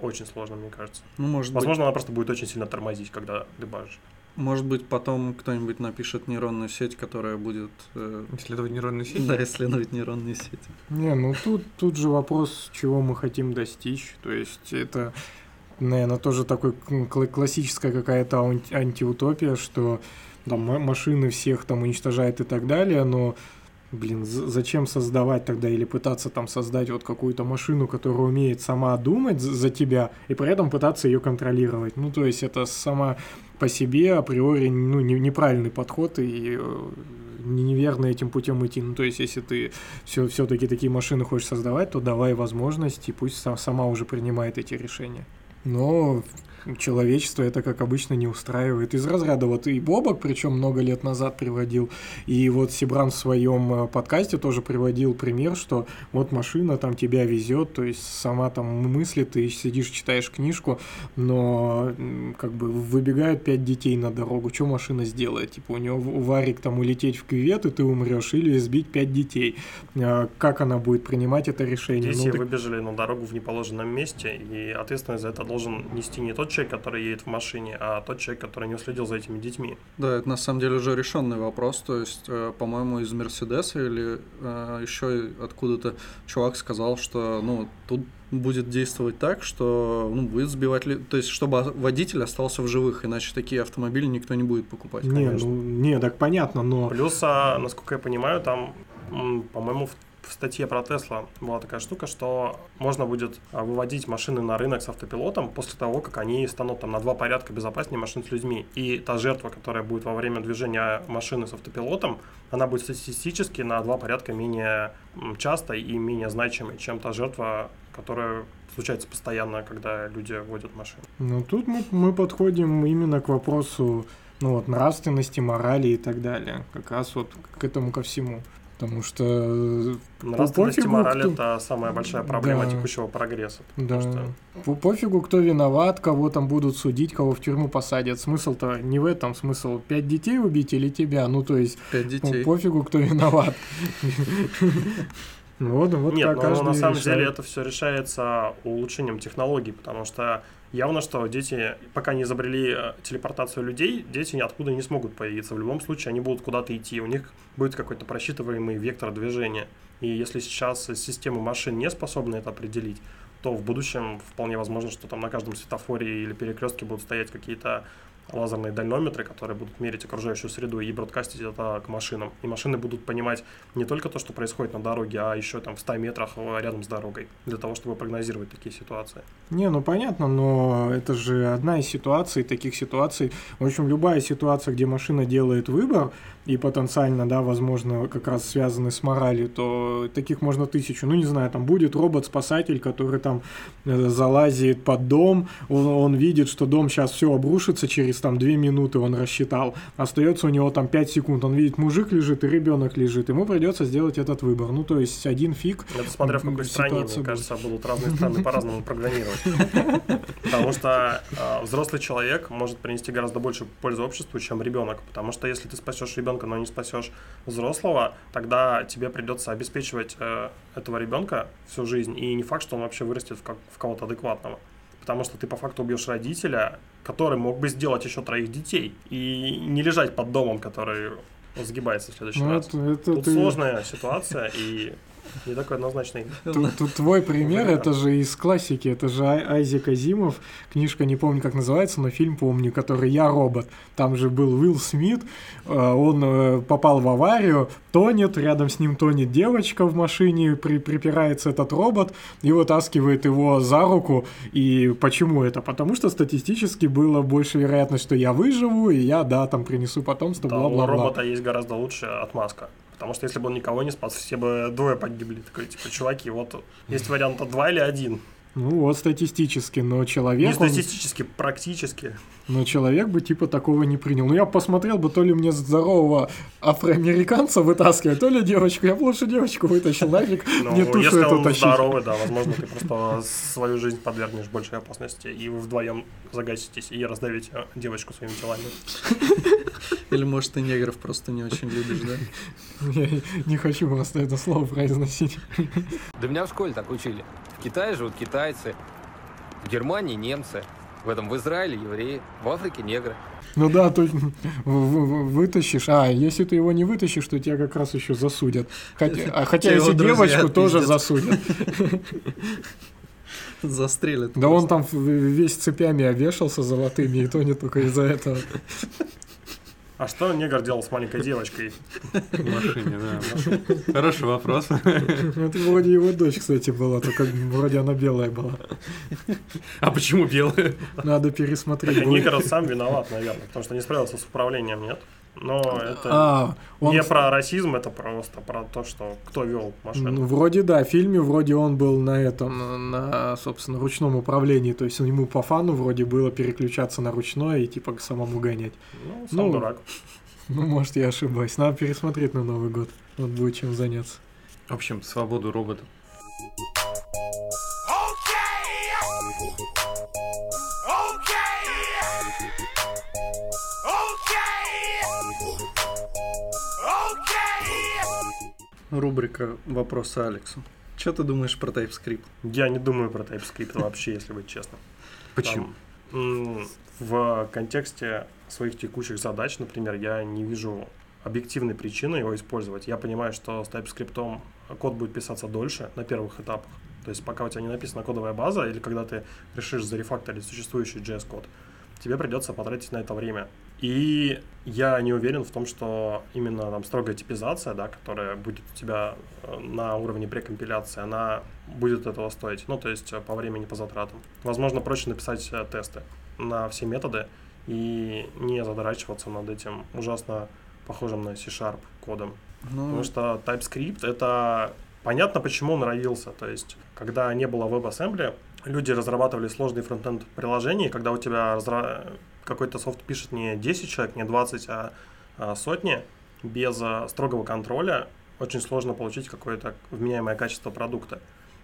очень сложно, мне кажется. Ну, может Возможно, быть... она просто будет очень сильно тормозить, когда дебажишь. Может быть, потом кто-нибудь напишет нейронную сеть, которая будет... Э... Исследовать нейронные сети? Да, исследовать нейронные сети. Не, ну тут, тут же вопрос, чего мы хотим достичь. То есть это, наверное, тоже такой классическая какая-то анти- антиутопия, что там машины всех там уничтожают и так далее, но... Блин, зачем создавать тогда или пытаться там создать вот какую-то машину, которая умеет сама думать за тебя и при этом пытаться ее контролировать? Ну, то есть это сама по себе априори ну, не, неправильный подход и неверно этим путем идти. Ну, то есть если ты все, все-таки такие машины хочешь создавать, то давай возможность и пусть сама уже принимает эти решения. Но... человечество это, как обычно, не устраивает. Из разряда вот и Бобок, причем много лет назад приводил, и вот Себрант в своем подкасте тоже приводил пример, что вот машина там тебя везет, то есть сама там мыслит, ты сидишь, читаешь книжку, но как бы выбегают пять детей на дорогу, что машина сделает? Типа у нее варик там улететь в кювет, и ты умрешь, или сбить пять детей. Как она будет принимать это решение? Дети ну, ты... выбежали на дорогу в неположенном месте, и ответственность за это должен нести не тот человек, который едет в машине, а тот человек, который не уследил за этими детьми. Да, это на самом деле уже решенный вопрос. То есть, э, по-моему, из Мерседеса или э, еще откуда-то чувак сказал, что ну тут будет действовать так, что ну, будет сбивать... Ли... То есть, чтобы водитель остался в живых, иначе такие автомобили никто не будет покупать. Не, ну, не так понятно, но... Плюс, а, насколько я понимаю, там, м, по-моему, в В статье про Tesla была такая штука, что можно будет выводить машины на рынок с автопилотом после того, как они станут там, на два порядка безопаснее машин с людьми. И та жертва, которая будет во время движения машины с автопилотом, она будет статистически на два порядка менее частой и менее значимой, чем та жертва, которая случается постоянно, когда люди водят машины. Ну, тут мы, мы подходим именно к вопросу ну, вот, нравственности, морали и так далее. Как раз вот к этому ко всему. Потому что... Нравственность и мораль кто... – это самая большая проблема да. текущего прогресса. Да. Что... Пофигу, кто виноват, кого там будут судить, кого в тюрьму посадят. Смысл-то не в этом. Смысл – пять детей убить или тебя? Ну, то есть, по- пофигу, кто виноват. Вот, вот Нет, но ну, на самом решает. деле это все решается улучшением технологий, потому что явно, что дети, пока не изобрели телепортацию людей, дети ниоткуда не смогут появиться. В любом случае они будут куда-то идти, у них будет какой-то просчитываемый вектор движения. И если сейчас системы машин не способны это определить, то в будущем вполне возможно, что там на каждом светофоре или перекрестке будут стоять какие-то лазерные дальнометры, которые будут мерить окружающую среду и бродкастить это к машинам. И машины будут понимать не только то, что происходит на дороге, а еще там в ста метрах рядом с дорогой, для того, чтобы прогнозировать такие ситуации. Не, ну понятно, но это же одна из ситуаций, таких ситуаций. В общем, любая ситуация, где машина делает выбор, и потенциально, да, возможно, как раз связаны с моралью, то таких можно тысячу. Ну, не знаю, там будет робот-спасатель, который там залазит под дом, он, он видит, что дом сейчас все обрушится, через там две минуты он рассчитал, остается у него там пять секунд, он видит, мужик лежит и ребенок лежит, ему придется сделать этот выбор. Ну, то есть один фиг. Это смотря в какой стране, мне кажется, будут разные страны по-разному программировать. Потому что взрослый человек может принести гораздо больше пользы обществу, чем ребенок, потому что если ты спасешь ребенка, но не спасешь взрослого, тогда тебе придется обеспечивать э, этого ребенка всю жизнь, и не факт, что он вообще вырастет в, как, в кого-то адекватного, потому что ты по факту убьешь родителя, который мог бы сделать еще троих детей и не лежать под домом, который сгибается в следующий ну, раз. Это, это Тут ты... сложная ситуация, и Не такой однозначный. Тут, тут твой пример, это же из классики, это же Айзек Азимов, книжка, не помню, как называется, но фильм помню, который «Я робот». Там же был Уилл Смит, он попал в аварию, тонет, рядом с ним тонет девочка в машине, при, припирается этот робот и вытаскивает его за руку. И почему это? Потому что статистически было больше вероятность, что я выживу, и я, да, там принесу потомство, да, бла-бла-бла. У робота есть гораздо лучше отмазка. Потому что если бы он никого не спас, все бы двое погибли. Такой, типа, чуваки, вот есть вариант два или один. Ну вот статистически, но человек... Не статистически, он... практически. Но человек бы типа такого не принял. Ну я посмотрел бы, то ли мне здорового афроамериканца вытаскивать, то ли девочку. Я бы лучше девочку вытащил, нафиг мне тушу эту тащить. Ну, если он здоровый, да, возможно, ты просто свою жизнь подвергнешь большей опасности, и вы вдвоем загаситесь и раздавите девочку своими телами. Или, может, ты негров просто не очень любишь, да? Я не хочу просто это слово произносить. Да меня в школе так учили. В Китае живут китайцы, в Германии немцы, в этом в Израиле евреи, в Африке негры. Ну да, то вытащишь. А, если ты его не вытащишь, то тебя как раз еще засудят. Хотя, хотя если девочку тоже засудят. Застрелят. Да он там весь цепями обвешался золотыми, и то не только из-за этого. А что негр делал с маленькой девочкой? В машине, да. Хороший вопрос. Это вроде его дочь, кстати, была, только вроде она белая была. А почему белая? Надо пересмотреть. Так, негр сам виноват, наверное, потому что не справился с управлением, нет? Но это а, он... не про расизм, это просто про то, что кто вел машину. Ну, вроде да, в фильме вроде он был на этом, на, собственно, ручном управлении, то есть ему по фану вроде было переключаться на ручное и типа к самому гонять. Ну, сам ну, дурак. Ну, может, я ошибаюсь. Надо пересмотреть на Новый год. Вот будет чем заняться. В общем, свободу роботам. Рубрика «Вопросы Алексу». Что ты думаешь про TypeScript? Я не думаю про TypeScript вообще, если быть честным. Почему? Там, в контексте своих текущих задач, например, я не вижу объективной причины его использовать. Я понимаю, что с TypeScript код будет писаться дольше на первых этапах. То есть пока у тебя не написана кодовая база или когда ты решишь зарефакторить существующий джей эс-код, тебе придется потратить на это время. И я не уверен в том, что именно там строгая типизация, да, которая будет у тебя на уровне прекомпиляции, она будет этого стоить. Ну, то есть по времени, по затратам. Возможно, проще написать тесты на все методы и не задрачиваться над этим ужасно похожим на C-Sharp кодом. Но... Потому что TypeScript — это понятно, почему он родился. То есть когда не было WebAssembly, люди разрабатывали сложные фронтенд приложения, когда у тебя разра... какой-то софт пишет не десять человек, не двадцать, а, а сотни, без а, строгого контроля очень сложно получить какое-то вменяемое качество продукта.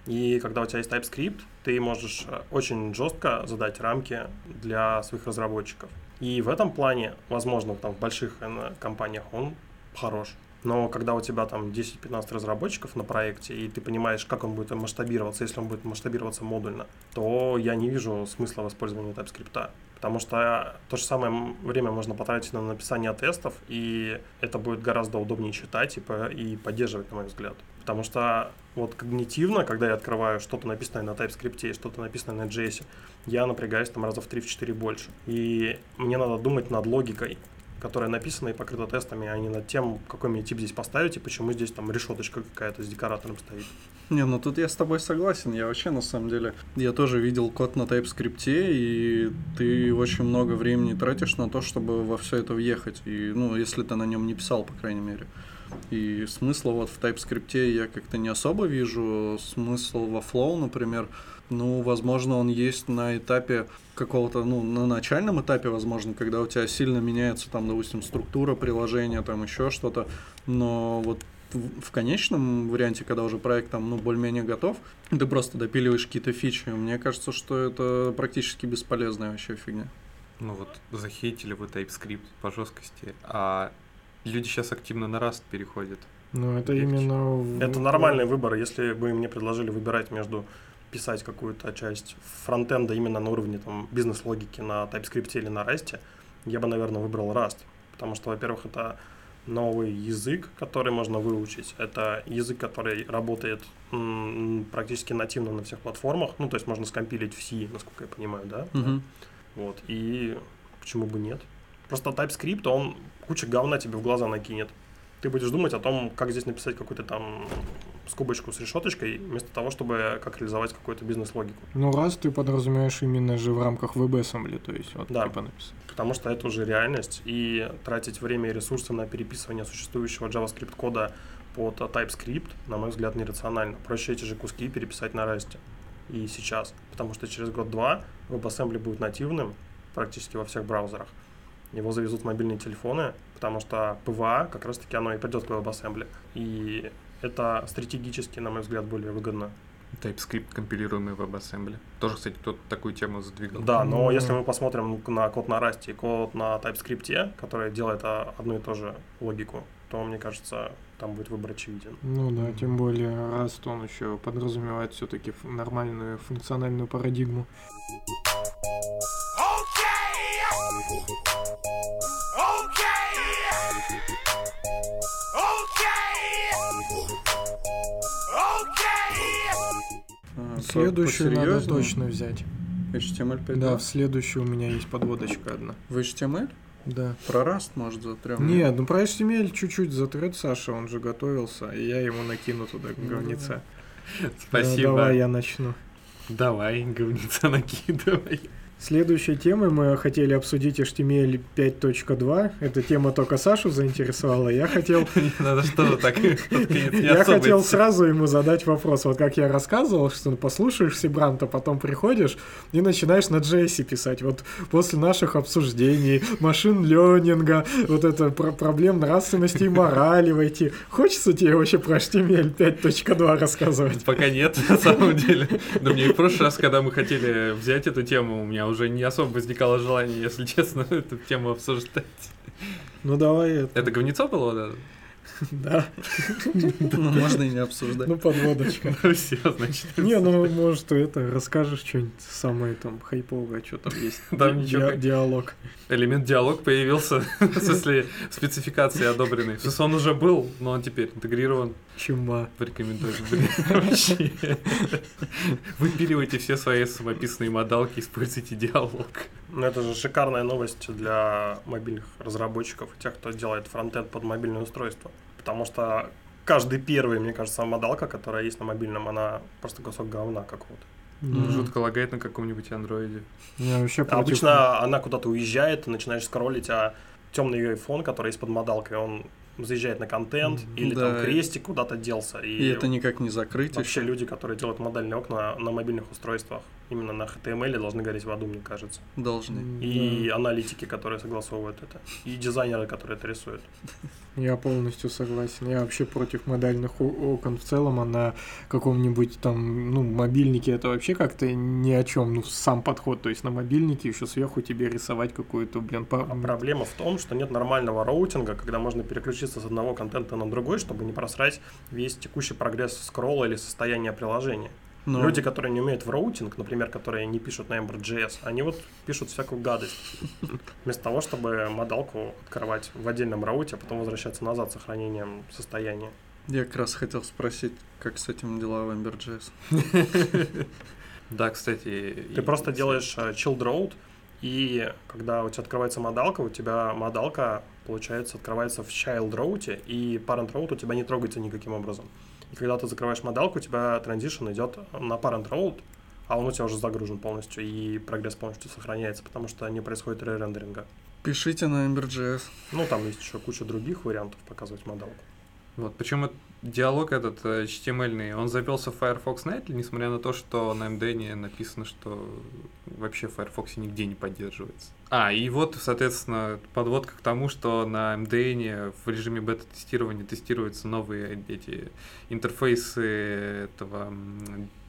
И когда у тебя есть TypeScript, ты можешь очень жестко задать рамки для своих разработчиков. И в этом плане, возможно, там, в больших компаниях он хорош. Но когда у тебя там десять-пятнадцать разработчиков на проекте, и ты понимаешь, как он будет масштабироваться, если он будет масштабироваться модульно, то я не вижу смысла в использовании TypeScript. Потому что то же самое время можно потратить на написание тестов, и это будет гораздо удобнее читать и, по- и поддерживать, на мой взгляд. Потому что вот когнитивно, когда я открываю что-то написанное на TypeScript и что-то написанное на джей эс, я напрягаюсь там раза в три-четыре больше. И мне надо думать над логикой, которая написана и покрыта тестами, а не над тем, какой мне тип здесь поставить и почему здесь там решеточка какая-то с декоратором стоит. Не, ну тут я с тобой согласен. Я вообще, на самом деле, я тоже видел код на TypeScript, и ты очень много времени тратишь на то, чтобы во все это въехать. И, ну, если ты на нем не писал, по крайней мере. И смысла вот в TypeScript я как-то не особо вижу. Смысл во Flow, например, ну, возможно, он есть на этапе какого-то, ну, на начальном этапе, возможно, когда у тебя сильно меняется, там, допустим, структура приложения, там, еще что-то, но вот в конечном варианте, когда уже проект там, ну, более-менее готов, ты просто допиливаешь какие-то фичи. Мне кажется, что это практически бесполезная вообще фигня. Ну вот, захейтили вы TypeScript по жесткости, а... Люди сейчас активно на Rust переходят. Ну, это именно... Это нормальный выбор. Если бы мне предложили выбирать между писать какую-то часть фронтенда именно на уровне там, бизнес-логики на TypeScript или на Rust, я бы, наверное, выбрал Rust. Потому что, во-первых, это новый язык, который можно выучить. Это язык, который работает м, практически нативно на всех платформах. Ну, то есть можно скомпилить в си, насколько я понимаю, да? Uh-huh. Вот. И почему бы нет? Просто TypeScript, он куча говна тебе в глаза накинет. Ты будешь думать о том, как здесь написать какую-то там скобочку с решеточкой, вместо того, чтобы как реализовать какую-то бизнес-логику. Ну, раз ты подразумеваешь именно же в рамках WebAssembly, то есть вот да, типа написано. Потому что это уже реальность, и тратить время и ресурсы на переписывание существующего JavaScript-кода под TypeScript, на мой взгляд, нерационально. Проще эти же куски переписать на Rust и сейчас, потому что через год-два WebAssembly будет нативным практически во всех браузерах. Его завезут мобильные телефоны, потому что пи ви эй как раз-таки оно и придет к WebAssembly. И это стратегически, на мой взгляд, более выгодно. TypeScript, компилируемый в WebAssembly. Тоже, кстати, кто-то такую тему задвигал. Да, но mm-hmm. если мы посмотрим на код на Rust и код на TypeScript, который делает одну и ту же логику, то, мне кажется, там будет выбор очевиден. Ну да, тем более Rust, он еще подразумевает все-таки нормальную функциональную парадигму. Следующую надо точно взять. эйч ти эм эль пять. Да, в следующую у меня есть подводочка одна. В эйч ти эм эль? Да. Про Rust, может, затрем? Нет, ну про эйч ти эм эль чуть-чуть затрет Саша, он же готовился, и я ему накину туда говница. Спасибо. Давай я начну. Давай, говница накидывай. Следующей темой мы хотели обсудить эйч ти эм эль пять точка два. Эта тема только Сашу заинтересовала. Я хотел... Надо что-то так... Я хотел сразу ему задать вопрос. Вот как я рассказывал, что послушаешь Себранта, потом приходишь и начинаешь на джей эс писать. Вот после наших обсуждений, машин-лёрнинга, вот это проблем нравственности и морали войти. Хочется тебе вообще про эйч ти эм эль пять точка два рассказывать? Пока нет, на самом деле. Но мне в прошлый раз, когда мы хотели взять эту тему, у меня уже не особо возникало желание, если честно, эту тему обсуждать. Ну давай это. Это говнецо было, да? Да. Можно и не обсуждать. Ну, подводочка. Ну, все, значит. Не, ну, может, это расскажешь что-нибудь самое там хайповое, что там есть. Там диалог. Элемент диалог появился, в смысле, спецификации одобренной. В смысле, он уже был, но он теперь интегрирован. Чума. Порекомендую. Вообще. Выпиливайте все свои самописные модалки, используйте диалог. Ну, это же шикарная новость для мобильных разработчиков, тех, кто делает фронтенд под мобильное устройство. Потому что каждый первый, мне кажется, модалка, которая есть на мобильном, она просто кусок говна какого-то. Mm-hmm. Жутко лагает на каком-нибудь андроиде. Я вообще против... Обычно она куда-то уезжает, ты начинаешь скроллить, а темный ее iPhone, который есть под модалкой, он заезжает на контент, mm-hmm. или да. там крестик куда-то делся. И, и это никак не закрыть. Вообще еще. Люди, которые делают модальные окна на мобильных устройствах, именно на эйч ти эм эль должны гореть в аду, мне кажется. Должны. И да. аналитики, которые согласовывают это. И дизайнеры, которые это рисуют. Я полностью согласен. Я вообще против модальных окон в целом, а на каком-нибудь там, ну, мобильнике это вообще как-то ни о чем. Ну, сам подход. То есть на мобильнике еще сверху тебе рисовать какую-то, блин, пар... а проблема в том, что нет нормального роутинга, когда можно переключиться с одного контента на другой, чтобы не просрать весь текущий прогресс скролла или состояние приложения. Но. Люди, которые не умеют в роутинг, например, которые не пишут на Ember.js, они вот пишут всякую гадость. Вместо того, чтобы модалку открывать в отдельном роуте, а потом возвращаться назад с сохранением состояния. Я как раз хотел спросить, как с этим дела в Ember.js. Да, кстати... Ты просто делаешь chilled route, и когда у тебя открывается модалка, у тебя модалка, получается, открывается в child route, и parent route у тебя не трогается никаким образом. И когда ты закрываешь модалку, у тебя транзишн идет на parent route, а он у тебя уже загружен полностью, и прогресс полностью сохраняется, потому что не происходит ререндеринга. Пишите на Ember.js. Ну, там есть еще куча других вариантов показывать модалку. Вот, причем диалог этот эйч ти эм эль-ный, он запился в Firefox Nightly, несмотря на то, что на эм ди эн написано, что вообще в Firefox нигде не поддерживается. А, и вот, соответственно, подводка к тому, что на эм ди эн в режиме бета-тестирования тестируются новые эти интерфейсы этого,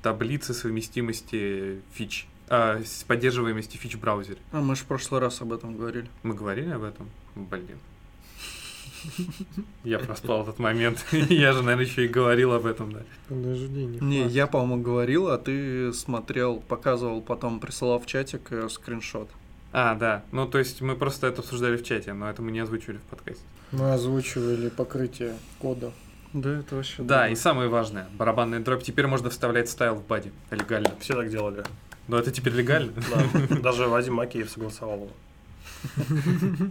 таблицы совместимости фич, а, с поддерживаемости фич в браузере. А мы же в прошлый раз об этом говорили. Мы говорили об этом? Блин. Я проспал этот момент. Я же, наверное, еще и говорил об этом, да. Подожди, не Не, я, по-моему, говорил, а ты смотрел, показывал, потом присылал в чатик скриншот. А, да. Ну, то есть мы просто это обсуждали в чате, но это мы не озвучивали в подкасте. Мы озвучивали покрытие кода. Да, это вообще... Да, и самое важное. Барабанный дроп. Теперь можно вставлять стайл в бади. Легально. Все так делали. Но это теперь легально. Да. Даже Вадим Макеев согласовал его.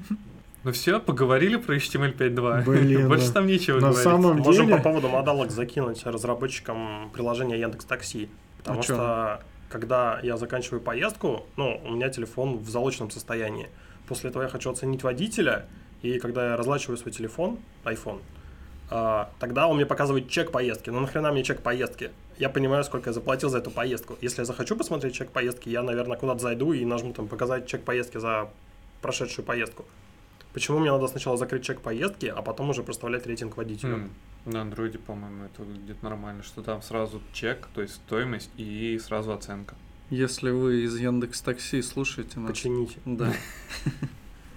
Ну все, поговорили про эйч ти эм эль пять точка два. Блин, больше там нечего на говорить. Самом деле... Можем по поводу модалок закинуть разработчикам приложения Яндекс.Такси. Потому а что, что, когда я заканчиваю поездку, ну, у меня телефон в залоченном состоянии. После этого я хочу оценить водителя, и когда я разлачиваю свой телефон, iPhone, тогда он мне показывает чек поездки. Ну нахрена мне чек поездки? Я понимаю, сколько я заплатил за эту поездку. Если я захочу посмотреть чек поездки, я, наверное, куда-то зайду и нажму там «Показать чек поездки за прошедшую поездку». Почему мне надо сначала закрыть чек поездки, а потом уже проставлять рейтинг водителю? Mm. На андроиде, по-моему, это выглядит нормально, что там сразу чек, то есть стоимость и сразу оценка. Если вы из Яндекс.Такси слушаете нас... Почините. Да.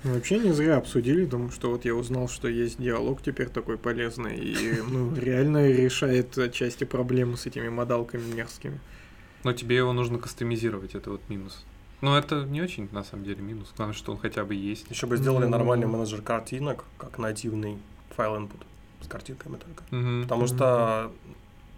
Вообще не зря обсудили, потому что вот я узнал, что есть диалог теперь такой полезный, и ну, реально решает отчасти проблемы с этими модалками мерзкими. Но тебе его нужно кастомизировать, это вот минус. Но это не очень, на самом деле, минус. Главное, что он хотя бы есть. Еще бы сделали ну... нормальный менеджер картинок, как нативный файл input с картинками только. Mm-hmm. Потому что,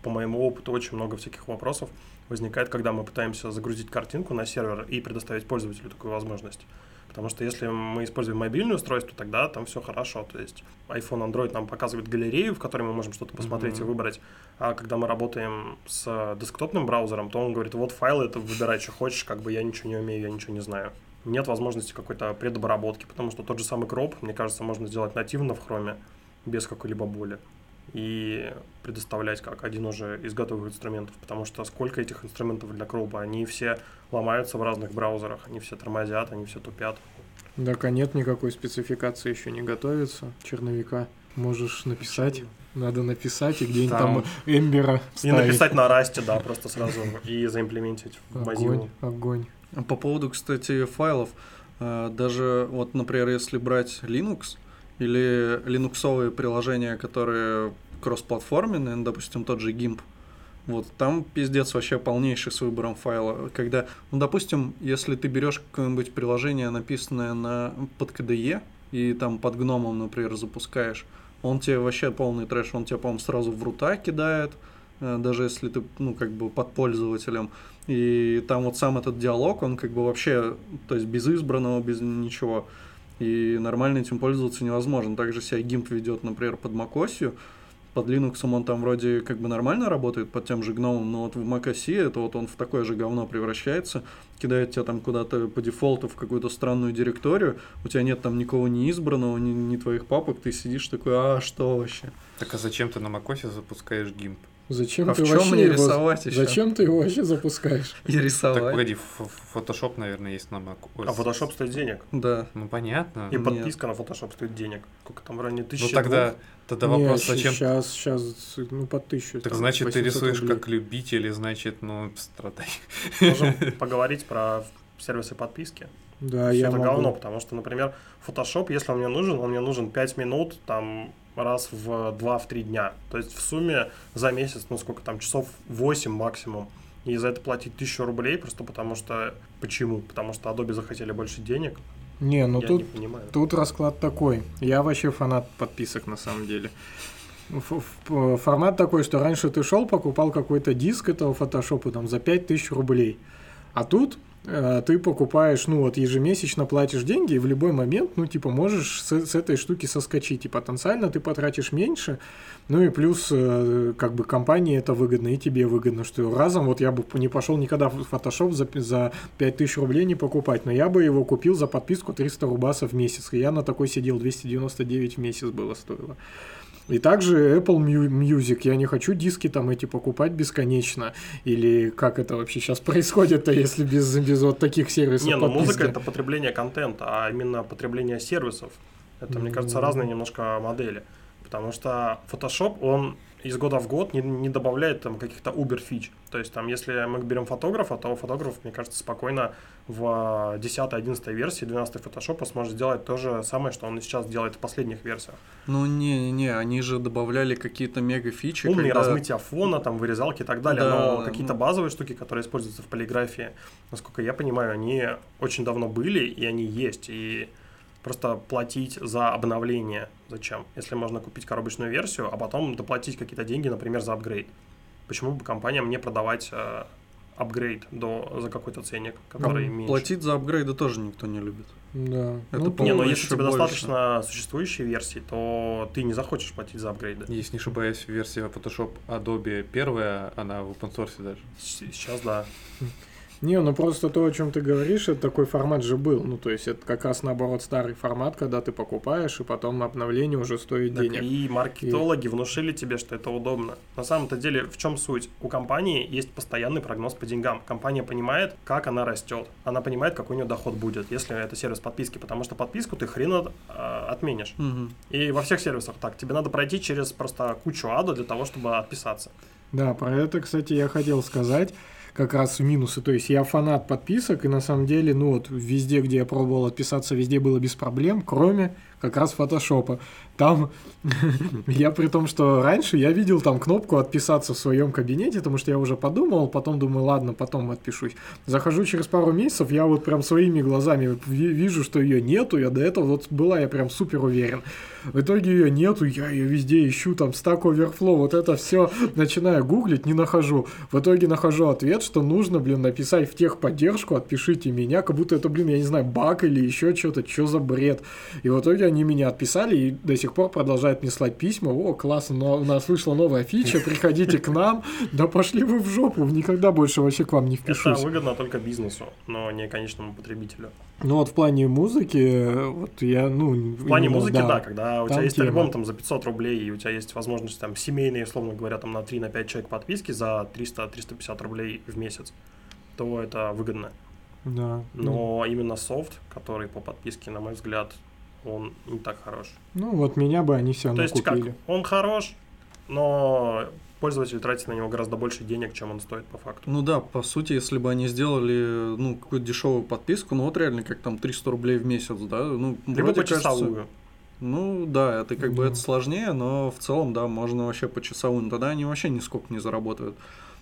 по моему опыту, очень много всяких вопросов возникает, когда мы пытаемся загрузить картинку на сервер и предоставить пользователю такую возможность. Потому что если мы используем мобильное устройство, тогда там все хорошо. То есть iPhone, Android нам показывает галерею, в которой мы можем что-то посмотреть mm-hmm. и выбрать. А когда мы работаем с десктопным браузером, то он говорит, вот файлы, это выбирай, что хочешь, как бы я ничего не умею, я ничего не знаю. Нет возможности какой-то предобработки, потому что тот же самый кроп, мне кажется, можно сделать нативно в Chrome, без какой-либо боли. И предоставлять как один уже из готовых инструментов, потому что сколько этих инструментов для кропа, они все ломаются в разных браузерах, они все тормозят, они все тупят. Так, а нет никакой спецификации, еще не готовится, черновика можешь написать, Почему? Надо написать и где-нибудь там, там эмбера вставить. И написать на расте, да, просто сразу и заимплементить в Mozilla. Огонь, огонь. По поводу, кстати, файлов, даже вот, например, если брать Linux, или линуксовые приложения, которые кроссплатформенные, допустим, тот же гимп, вот, там пиздец вообще полнейший с выбором файла, когда, ну, допустим, если ты берешь какое-нибудь приложение, написанное на, под кей ди и, и там под гномом, например, запускаешь, он тебе вообще полный трэш, он тебе, по-моему, сразу в рута кидает, даже если ты, ну, как бы под пользователем, и там вот сам этот диалог, он как бы вообще, то есть без избранного, без ничего, и нормально этим пользоваться невозможно. Также себя гимп ведет, например, под macOS, под Linux он там вроде как бы нормально работает, под тем же гномом, но вот в macOS это вот он в такое же говно превращается, кидает тебя там куда-то по дефолту в какую-то странную директорию, у тебя нет там никого не избранного, ни, ни твоих папок, ты сидишь такой, а что вообще? Так а зачем ты на macOS запускаешь гимп? Зачем а ты в чем мне его... рисовать еще? Зачем ты его вообще запускаешь? И рисовать. Так, погоди, Photoshop, наверное, есть на Mac о эс. А Photoshop стоит денег. Да. Ну, понятно. И подписка Нет. на Photoshop стоит денег. Сколько там ранее? Тысяча. Ну, тогда, тогда Нет, вопрос, зачем... сейчас, сейчас, ну, по тысячу. Так, значит, ты рисуешь рублей. Как любитель, и, значит, ну, страдай. Можем поговорить про сервисы подписки. Да, Все я это могу. Говно, потому что, например, Photoshop, если он мне нужен, он мне нужен пять минут, там... раз в два-три дня. То есть в сумме за месяц, ну сколько там, часов восемь максимум. И за это платить тысячу рублей просто потому что... Почему? Потому что Adobe захотели больше денег. Не, ну Я тут, не тут расклад такой. Я вообще фанат подписок на самом деле. Формат такой, что раньше ты шел, покупал какой-то диск этого фотошопа там за пять тысяч рублей. А тут... ты покупаешь, ну вот ежемесячно платишь деньги и в любой момент, ну типа можешь с, с этой штуки соскочить и потенциально ты потратишь меньше, ну и плюс э, как бы компании это выгодно и тебе выгодно, что разом вот я бы не пошел никогда в Photoshop за, за пять тысяч рублей не покупать, но я бы его купил за подписку триста рубасов в месяц, и я на такой сидел, двести девяносто девять в месяц было стоило. И также Apple Music. Я не хочу диски там эти покупать бесконечно. Или как это вообще сейчас происходит-то, если без, без вот таких сервисов подписки? Не, ну музыка — это потребление контента, а именно потребление сервисов. Это, mm-hmm. мне кажется, разные немножко модели. Потому что Photoshop, он из года в год не, не добавляет там каких-то убер-фич. То есть там, если мы берем фотографа, то фотограф, мне кажется, спокойно в десятой-одиннадцатой версии двенадцатой фотошопа сможет делать то же самое, что он сейчас делает в последних версиях. Ну не-не-не, они же добавляли какие-то мега-фичи. Умные когда... размытия фона, там, вырезалки и так далее, да, но какие-то ну... базовые штуки, которые используются в полиграфии, насколько я понимаю, они очень давно были и они есть, и... Просто платить за обновление зачем? Если можно купить коробочную версию, а потом доплатить какие-то деньги, например, за апгрейд. Почему бы компаниям не продавать э, апгрейд до, за какой-то ценник, который меньше? Платить за апгрейды тоже никто не любит. Да. Это, ну, не, но если тебе больше. достаточно существующей версии, то ты не захочешь платить за апгрейды. Если не ошибаюсь, версия Photoshop Adobe первая, она в open source даже. Сейчас да. Не, ну просто то, о чем ты говоришь, это такой формат же был. Ну, то есть, это как раз наоборот старый формат, когда ты покупаешь, и потом обновление уже стоит так денег. И маркетологи и... внушили тебе, что это удобно. На самом-то деле, в чем суть? У компании есть постоянный прогноз по деньгам. Компания понимает, как она растет. Она понимает, какой у нее доход будет, если это сервис подписки, потому что подписку ты хрен от, э, отменишь. Угу. И во всех сервисах так. Тебе надо пройти через просто кучу ада для того, чтобы отписаться. Да, про это, кстати, я хотел сказать. Как раз минусы, то есть я фанат подписок, и на самом деле, ну вот, везде, где я пробовал отписаться, везде было без проблем, кроме как раз фотошопа. Там, я при том, что раньше я видел там кнопку «Отписаться» в своем кабинете, потому что я уже подумал, потом думаю, ладно, потом отпишусь. Захожу через пару месяцев, я вот прям своими глазами вижу, что ее нету, я до этого вот была, я прям супер уверен. В итоге ее нету, я ее везде ищу, там Stack Overflow, вот это все начинаю гуглить, не нахожу. В итоге нахожу ответ, что нужно, блин, написать в техподдержку, отпишите меня, как будто это, блин, я не знаю, баг или еще что-то, что за бред. И в итоге они меня отписали и до сих пор продолжают мне слать письма. О, классно, но у нас вышла новая фича, приходите к нам. Да пошли вы в жопу, никогда больше вообще к вам не впишусь. Это выгодно только бизнесу, но не конечному потребителю. Ну вот в плане музыки, вот я, ну... В плане музыки, да, когда у тебя есть альбом там за пятьсот рублей, и у тебя есть возможность там семейные, условно говоря, там на три-пять человек подписки за триста-триста пятьдесят рублей в месяц, то это выгодно. Да. Но именно софт, который по подписке, на мой взгляд, он не так хорош. Ну вот меня бы они все равно купили. То есть как, он хорош, но пользователь тратит на него гораздо больше денег, чем он стоит по факту. Ну да, по сути, если бы они сделали ну какую-то дешевую подписку, ну вот реально как там триста рублей в месяц, да? Ну, либо почасовую. Кажется, ну да, это как да. бы это сложнее, но в целом, да, можно вообще почасовую, тогда они вообще нисколько не заработают.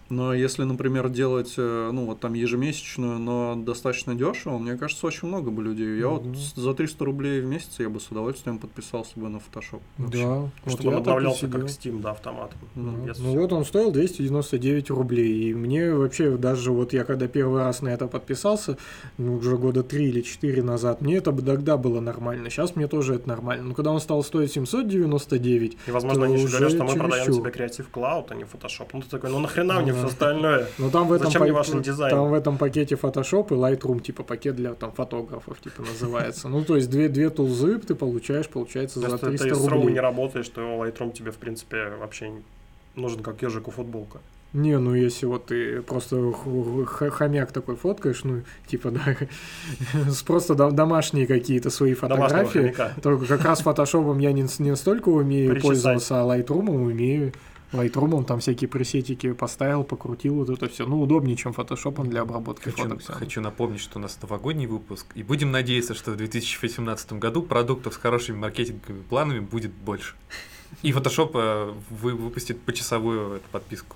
Но если, например, делать, ну, вот там ежемесячную, но достаточно дешево, мне кажется, очень много бы людей. Я mm-hmm. вот за триста рублей в месяц я бы с удовольствием подписался бы на Photoshop. Да. Чтобы вот он обновлялся как Steam, да, автомат. Mm-hmm. Mm-hmm. Ну, вот он стоил двести девяносто девять рублей. И мне вообще даже, вот я когда первый раз на это подписался, ну, уже года три или четыре назад, мне это бы тогда было нормально. Сейчас мне тоже это нормально. Но когда он стал стоить семьсот девяносто девять... И, возможно, они еще говорят, что мы продаем себе Creative Cloud, а не Photoshop. Ну, ты такой, ну, нахрена мне mm-hmm. остальное. Но там в, этом пак... там в этом пакете Photoshop и Lightroom, типа пакет для там, фотографов, типа называется. Ну, то есть две, две тулзы ты получаешь, получается, за триста рублей. Если ты с роу не работаешь, то Lightroom тебе, в принципе, вообще нужен как ежику футболка. Не, ну если вот ты просто хомяк такой фоткаешь, ну, типа, да, просто домашние какие-то свои фотографии, то как раз фотошопом я не, не столько умею Причесать. пользоваться, а Lightroom умею. Лайтрумом там всякие пресетики поставил, покрутил вот это все. Ну, удобнее, чем фотошопом для обработки хочу, фоток. Хочу напомнить, что у нас новогодний выпуск, и будем надеяться, что в две тысячи восемнадцатом году продуктов с хорошими маркетинговыми планами будет больше. И Photoshop вы, выпустит почасовую эту подписку.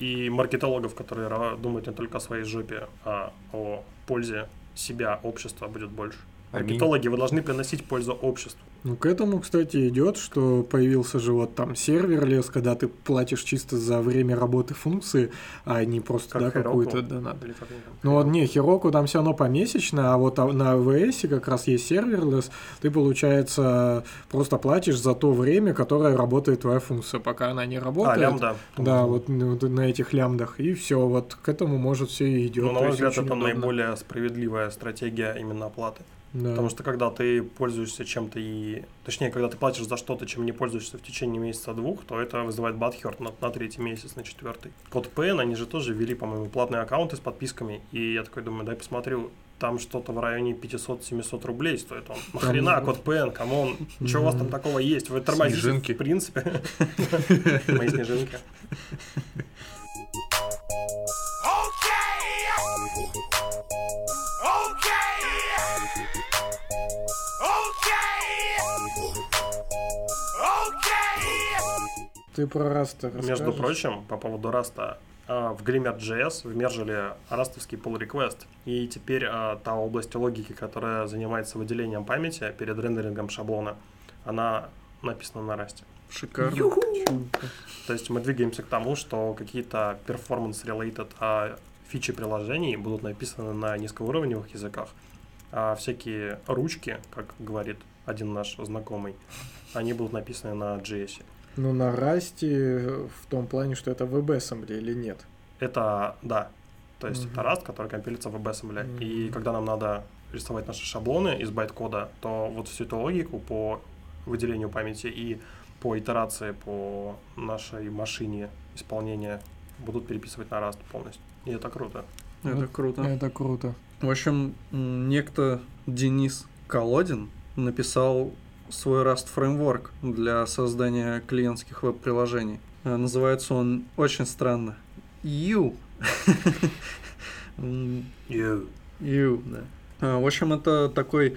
И маркетологов, которые думают не только о своей жопе, а о пользе себя, общества будет больше. Маркетологи, вы должны приносить пользу обществу. Ну, к этому, кстати, идет, что появился же вот там сервер-лес, когда ты платишь чисто за время работы функции, а не просто, как да, какую-то донат. Да, ну, вот не, Heroku там все равно помесячно, а вот на эй ви эс как раз есть сервер-лес, ты, получается, просто платишь за то время, которое работает твоя функция, пока она не работает. А, лямбда. Да, вот, вот на этих лямбдах, и все, вот к этому, может, все и идет. Ну, на мой взгляд, это удобно. Наиболее справедливая стратегия именно оплаты. Да. Потому что когда ты пользуешься чем-то и... Точнее, когда ты платишь за что-то, чем не пользуешься в течение месяца-двух, то это вызывает бадхёрт на, на третий месяц, на четвертый. CodePen, они же тоже ввели, по-моему, платные аккаунты с подписками. И я такой думаю, дай посмотрю. там что-то в районе пятьсот-семьсот рублей стоит он. Нахрена, код ПН, камон, что у вас там такого есть? Вы тормозите, в принципе. Мои снежинки. Ты про Раста расскажешь? Между прочим, по поводу Раста, в Glimmer.js вмержили растовский pull request, и теперь та область логики, которая занимается выделением памяти перед рендерингом шаблона, она написана на Расте. Шикарно. Ю-ху. То есть мы двигаемся к тому, что какие-то performance-related фичи приложений будут написаны на низкоуровневых языках, а всякие ручки, как говорит один наш знакомый, они будут написаны на джей эс. Ну, на расте в том плане, что это WebAssembly или нет? Это, да. То есть, uh-huh. это Rust, который компилится в WebAssembly. Uh-huh. И когда нам надо рисовать наши шаблоны из байткода, то вот всю эту логику по выделению памяти и по итерации по нашей машине исполнения будут переписывать на Rust полностью. И это круто. Это, это круто. Это круто. В общем, некто Денис Колодин написал свой Rust фреймворк для создания клиентских веб-приложений. Называется он очень странно. Yew. Yew. Yew, да. В общем, это такой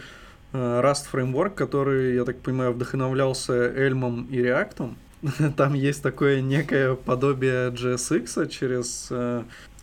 Rust фреймворк, который, я так понимаю, вдохновлялся Эльмом и Реактом. Там есть такое некое подобие джей эс икс через,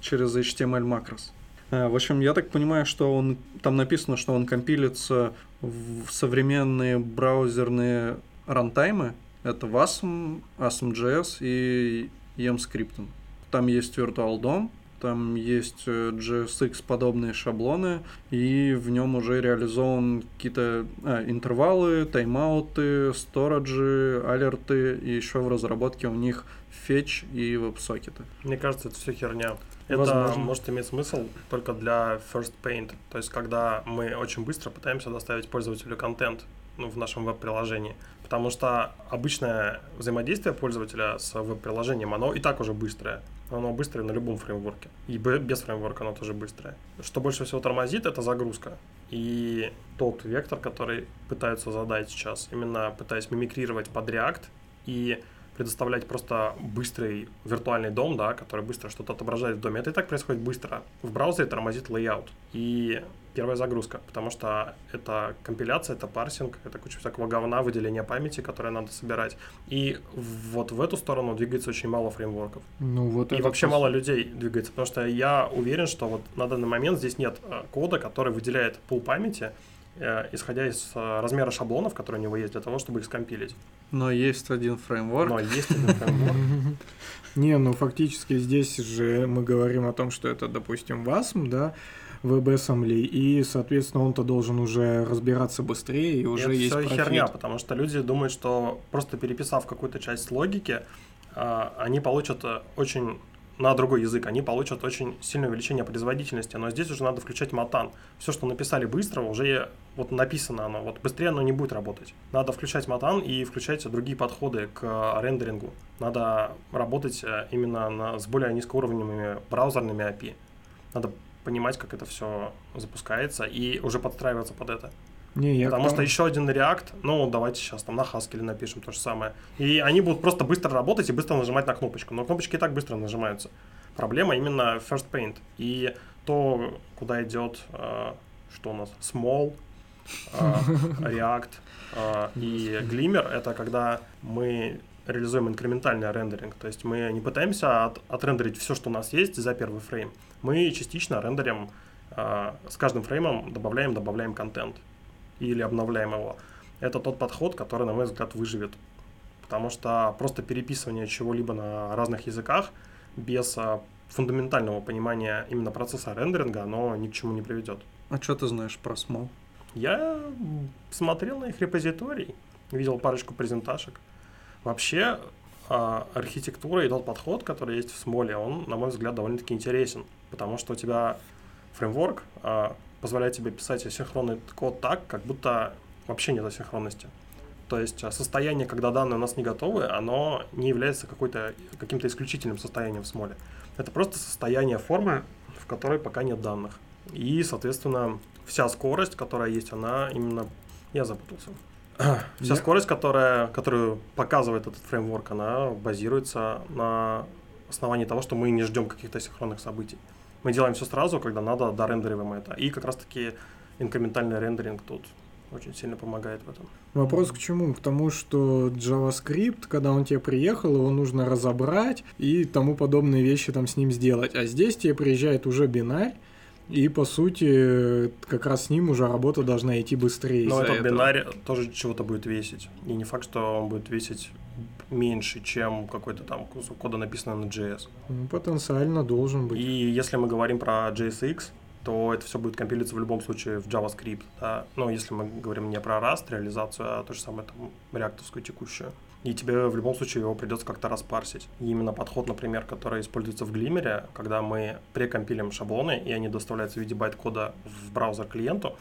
через эйч ти эм эль макрос. В общем, я так понимаю, что он там написано, что он компилится в современные браузерные рантаймы. Это васм, асм.js и emscript. Там есть virtual дом, там есть джей эс икс-подобные шаблоны, и в нем уже реализованы какие-то а, интервалы, таймауты, сториджи, алерты, и еще в разработке у них фетч и веб-сокеты. Мне кажется, это все херня. Это возможно. Может иметь смысл только для first paint, то есть когда мы очень быстро пытаемся доставить пользователю контент, ну, в нашем веб-приложении, потому что обычное взаимодействие пользователя с веб-приложением, оно и так уже быстрое, оно быстрое на любом фреймворке, и без фреймворка оно тоже быстрое. Что больше всего тормозит, это загрузка, и тот вектор, который пытаются задать сейчас, именно пытаясь мимикрировать под React и предоставлять просто быстрый виртуальный дом, да, который быстро что-то отображает в доме. Это и так происходит быстро. В браузере тормозит layout и первая загрузка, потому что это компиляция, это парсинг, это куча всякого говна, выделение памяти, которое надо собирать. И вот в эту сторону двигается очень мало фреймворков. Ну, вот и вообще просто мало людей двигается, потому что я уверен, что вот на данный момент здесь нет кода, который выделяет пул памяти, исходя из размера шаблонов, которые у него есть, для того, чтобы их скомпилить. Но есть один фреймворк. Но есть один фреймворк. Не, ну фактически здесь же мы говорим о том, что это, допустим, васм, да, WebAssembly, и, соответственно, он-то должен уже разбираться быстрее, и уже есть профит. Это все херня, потому что люди думают, что просто переписав какую-то часть логики, они получат очень... на другой язык, они получат очень сильное увеличение производительности, но здесь уже надо включать матан. Все, что написали быстро, уже вот написано оно, вот быстрее оно не будет работать. Надо включать матан и включать другие подходы к рендерингу. Надо работать именно на, с более низкоуровневыми браузерными эй пи ай. Надо понимать, как это все запускается и уже подстраиваться под это. Не, Потому там... что еще один React, ну давайте сейчас там на Haskell напишем то же самое. И они будут просто быстро работать и быстро нажимать на кнопочку. Но кнопочки и так быстро нажимаются. Проблема именно First Paint. И то, куда идет, э, что у нас, Small, э, React э, и Glimmer, это когда мы реализуем инкрементальный рендеринг. То есть мы не пытаемся от, отрендерить все, что у нас есть за первый фрейм. Мы частично рендерим, э, с каждым фреймом добавляем, добавляем контент или обновляем его. Это тот подход, который, на мой взгляд, выживет. Потому что просто переписывание чего-либо на разных языках без фундаментального понимания именно процесса рендеринга, оно ни к чему не приведет. А что ты знаешь про Small? Я смотрел на их репозиторий, видел парочку презентажек. Вообще архитектура и тот подход, который есть в Small, он, на мой взгляд, довольно-таки интересен. Потому что у тебя фреймворк позволяет тебе писать асинхронный код так, как будто вообще нет асинхронности. То есть состояние, когда данные у нас не готовы, оно не является какой-то, каким-то исключительным состоянием в смоле. Это просто состояние формы, в которой пока нет данных. И, соответственно, вся скорость, которая есть, она именно... Я запутался. Вся yeah. скорость, которая, которую показывает этот фреймворк, она базируется на основании того, что мы не ждем каких-то синхронных событий. Мы делаем все сразу, когда надо, дорендериваем это. И как раз-таки инкрементальный рендеринг тут очень сильно помогает в этом. Вопрос к чему? К тому, что JavaScript, когда он тебе приехал, его нужно разобрать и тому подобные вещи там с ним сделать. А здесь тебе приезжает уже бинарь, и, по сути, как раз с ним уже работа должна идти быстрее. Но этот бинарь тоже чего-то будет весить. И не факт, что он будет весить меньше, чем какой-то там кусок кода, написанный на джей эс. Ну, потенциально должен быть. И если мы говорим про джей эс икс, то это все будет компилиться в любом случае в JavaScript. Да? Но если мы говорим не про Rust, реализацию, а то же самое там реактовскую текущую. И тебе в любом случае его придется как-то распарсить. И именно подход, например, который используется в Glimmer, когда мы прекомпилим шаблоны, и они доставляются в виде байт-кода в браузер клиенту,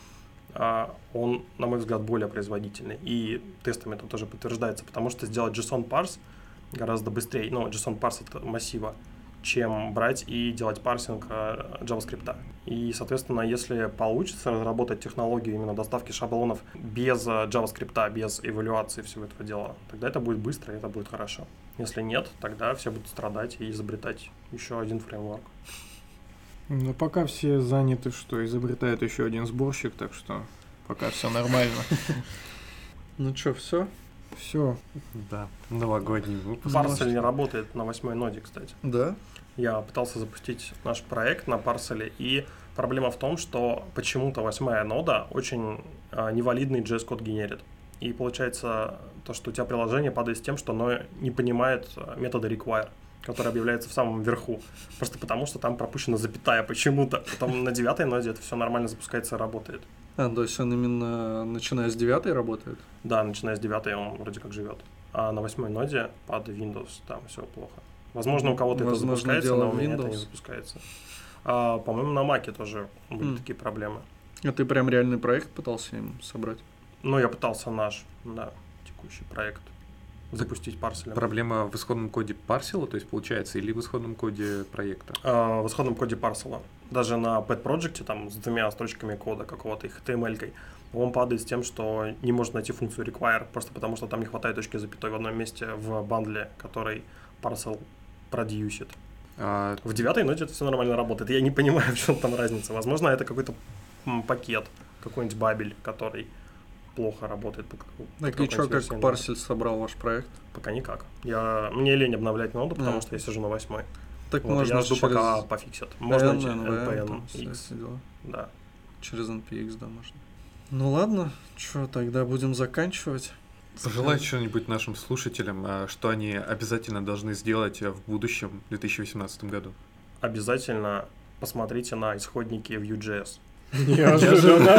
он, на мой взгляд, более производительный. И тестами это тоже подтверждается, потому что сделать JSON-парс гораздо быстрее. Ну, JSON-парс от массива, чем брать и делать парсинг JavaScript. И, соответственно, если получится разработать технологию именно доставки шаблонов без JavaScript, без эвалюации всего этого дела, тогда это будет быстро и это будет хорошо. Если нет, тогда все будут страдать и изобретать еще один фреймворк. Но пока все заняты, что изобретают еще один сборщик, так что пока все нормально. Ну что, все? Все. Да, новогодний выпуск. Parcel не работает на восьмой ноде, кстати. Да? Я пытался запустить наш проект на Parcel, и проблема в том, что почему-то восьмая нода очень э, невалидный джей эс-код генерит. И получается то, что у тебя приложение падает с тем, что оно не понимает метода require, который объявляется в самом верху. Просто потому, что там пропущена запятая почему-то. Потом на девятой ноде это все нормально запускается и работает. А, то есть он именно начиная с девятой работает? Да, начиная с девятой он вроде как живет. А на восьмой ноде под Windows там все плохо. Возможно, у кого-то Возможно, это запускается, дело но у меня Windows. Это не запускается. А, по-моему, на Mac'е тоже были mm. такие проблемы. А ты прям реальный проект пытался им собрать? Ну, я пытался наш, да, текущий проект запустить парселем. Проблема в исходном коде парсела, то есть получается, или в исходном коде проекта? А, в исходном коде парсела. Даже на Pet Project, там с двумя строчками кода какого-то эйч ти эм эль-кой, он падает с тем, что не может найти функцию require, просто потому что там не хватает точки запятой в одном месте в бандле, который Parcel продюсит. А... В девятой ноте это все нормально работает. Я не понимаю, в чем там разница. Возможно, это какой-то пакет, какой-нибудь бабель, который плохо работает. Так и что, как Parcel собрал ваш проект? Пока никак. Я... Мне лень обновлять ноду, потому а. что я сижу на восьмой. Так вот, можно я жду, через... пока пофиксят. Можно эн пи эн, через эн пи эн икс. Да. Через эн пи икс, да, можно. Ну ладно, что, тогда будем заканчивать. Пожелай что-нибудь нашим слушателям, что они обязательно должны сделать в будущем, в две тысячи восемнадцатом году. Обязательно посмотрите на исходники Vue.js. Неожиданно.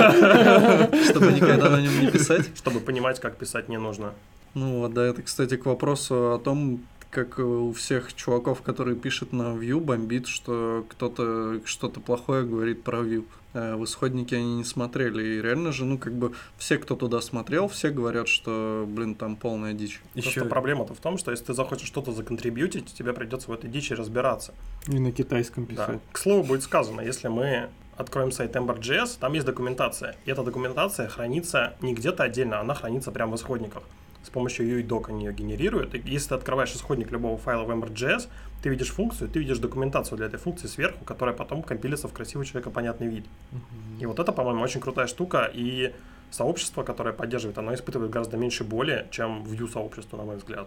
Чтобы никогда на нем не писать. Чтобы понимать, как писать не нужно. Ну вот, да, это, кстати, к вопросу о том, как у всех чуваков, которые пишут на Vue, бомбит, что кто-то что-то плохое говорит про Vue. В исходники они не смотрели. И реально же, ну, как бы, все, кто туда смотрел, все говорят, что, блин, там полная дичь. Еще просто проблема-то в том, что если ты захочешь что-то законтрибьютить, тебе придется в этой дичи разбираться. И на китайском писать. Да. К слову, будет сказано, если мы откроем сайт Ember.js, там есть документация. И эта документация хранится не где-то отдельно, она хранится прямо в исходниках. С помощью Uidoc они ее генерируют. И если ты открываешь исходник любого файла в Ember.js, ты видишь функцию, ты видишь документацию для этой функции сверху, которая потом компилится в красивый человекопонятный вид. Mm-hmm. И вот это, по-моему, очень крутая штука. И сообщество, которое поддерживает, оно испытывает гораздо меньше боли, чем Vue-сообщество, на мой взгляд.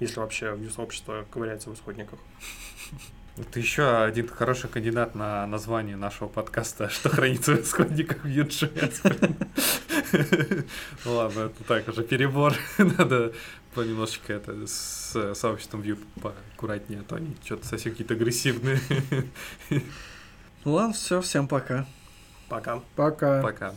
Если вообще Vue-сообщество ковыряется в исходниках. Это еще один хороший кандидат на название нашего подкаста, что хранится в исходниках Vue.js. Ладно, это так уже перебор. Надо понемножечко это с сообществом Vue поаккуратнее, а то они что-то совсем какие-то агрессивные. Ладно, все, всем пока. Пока. Пока. Пока.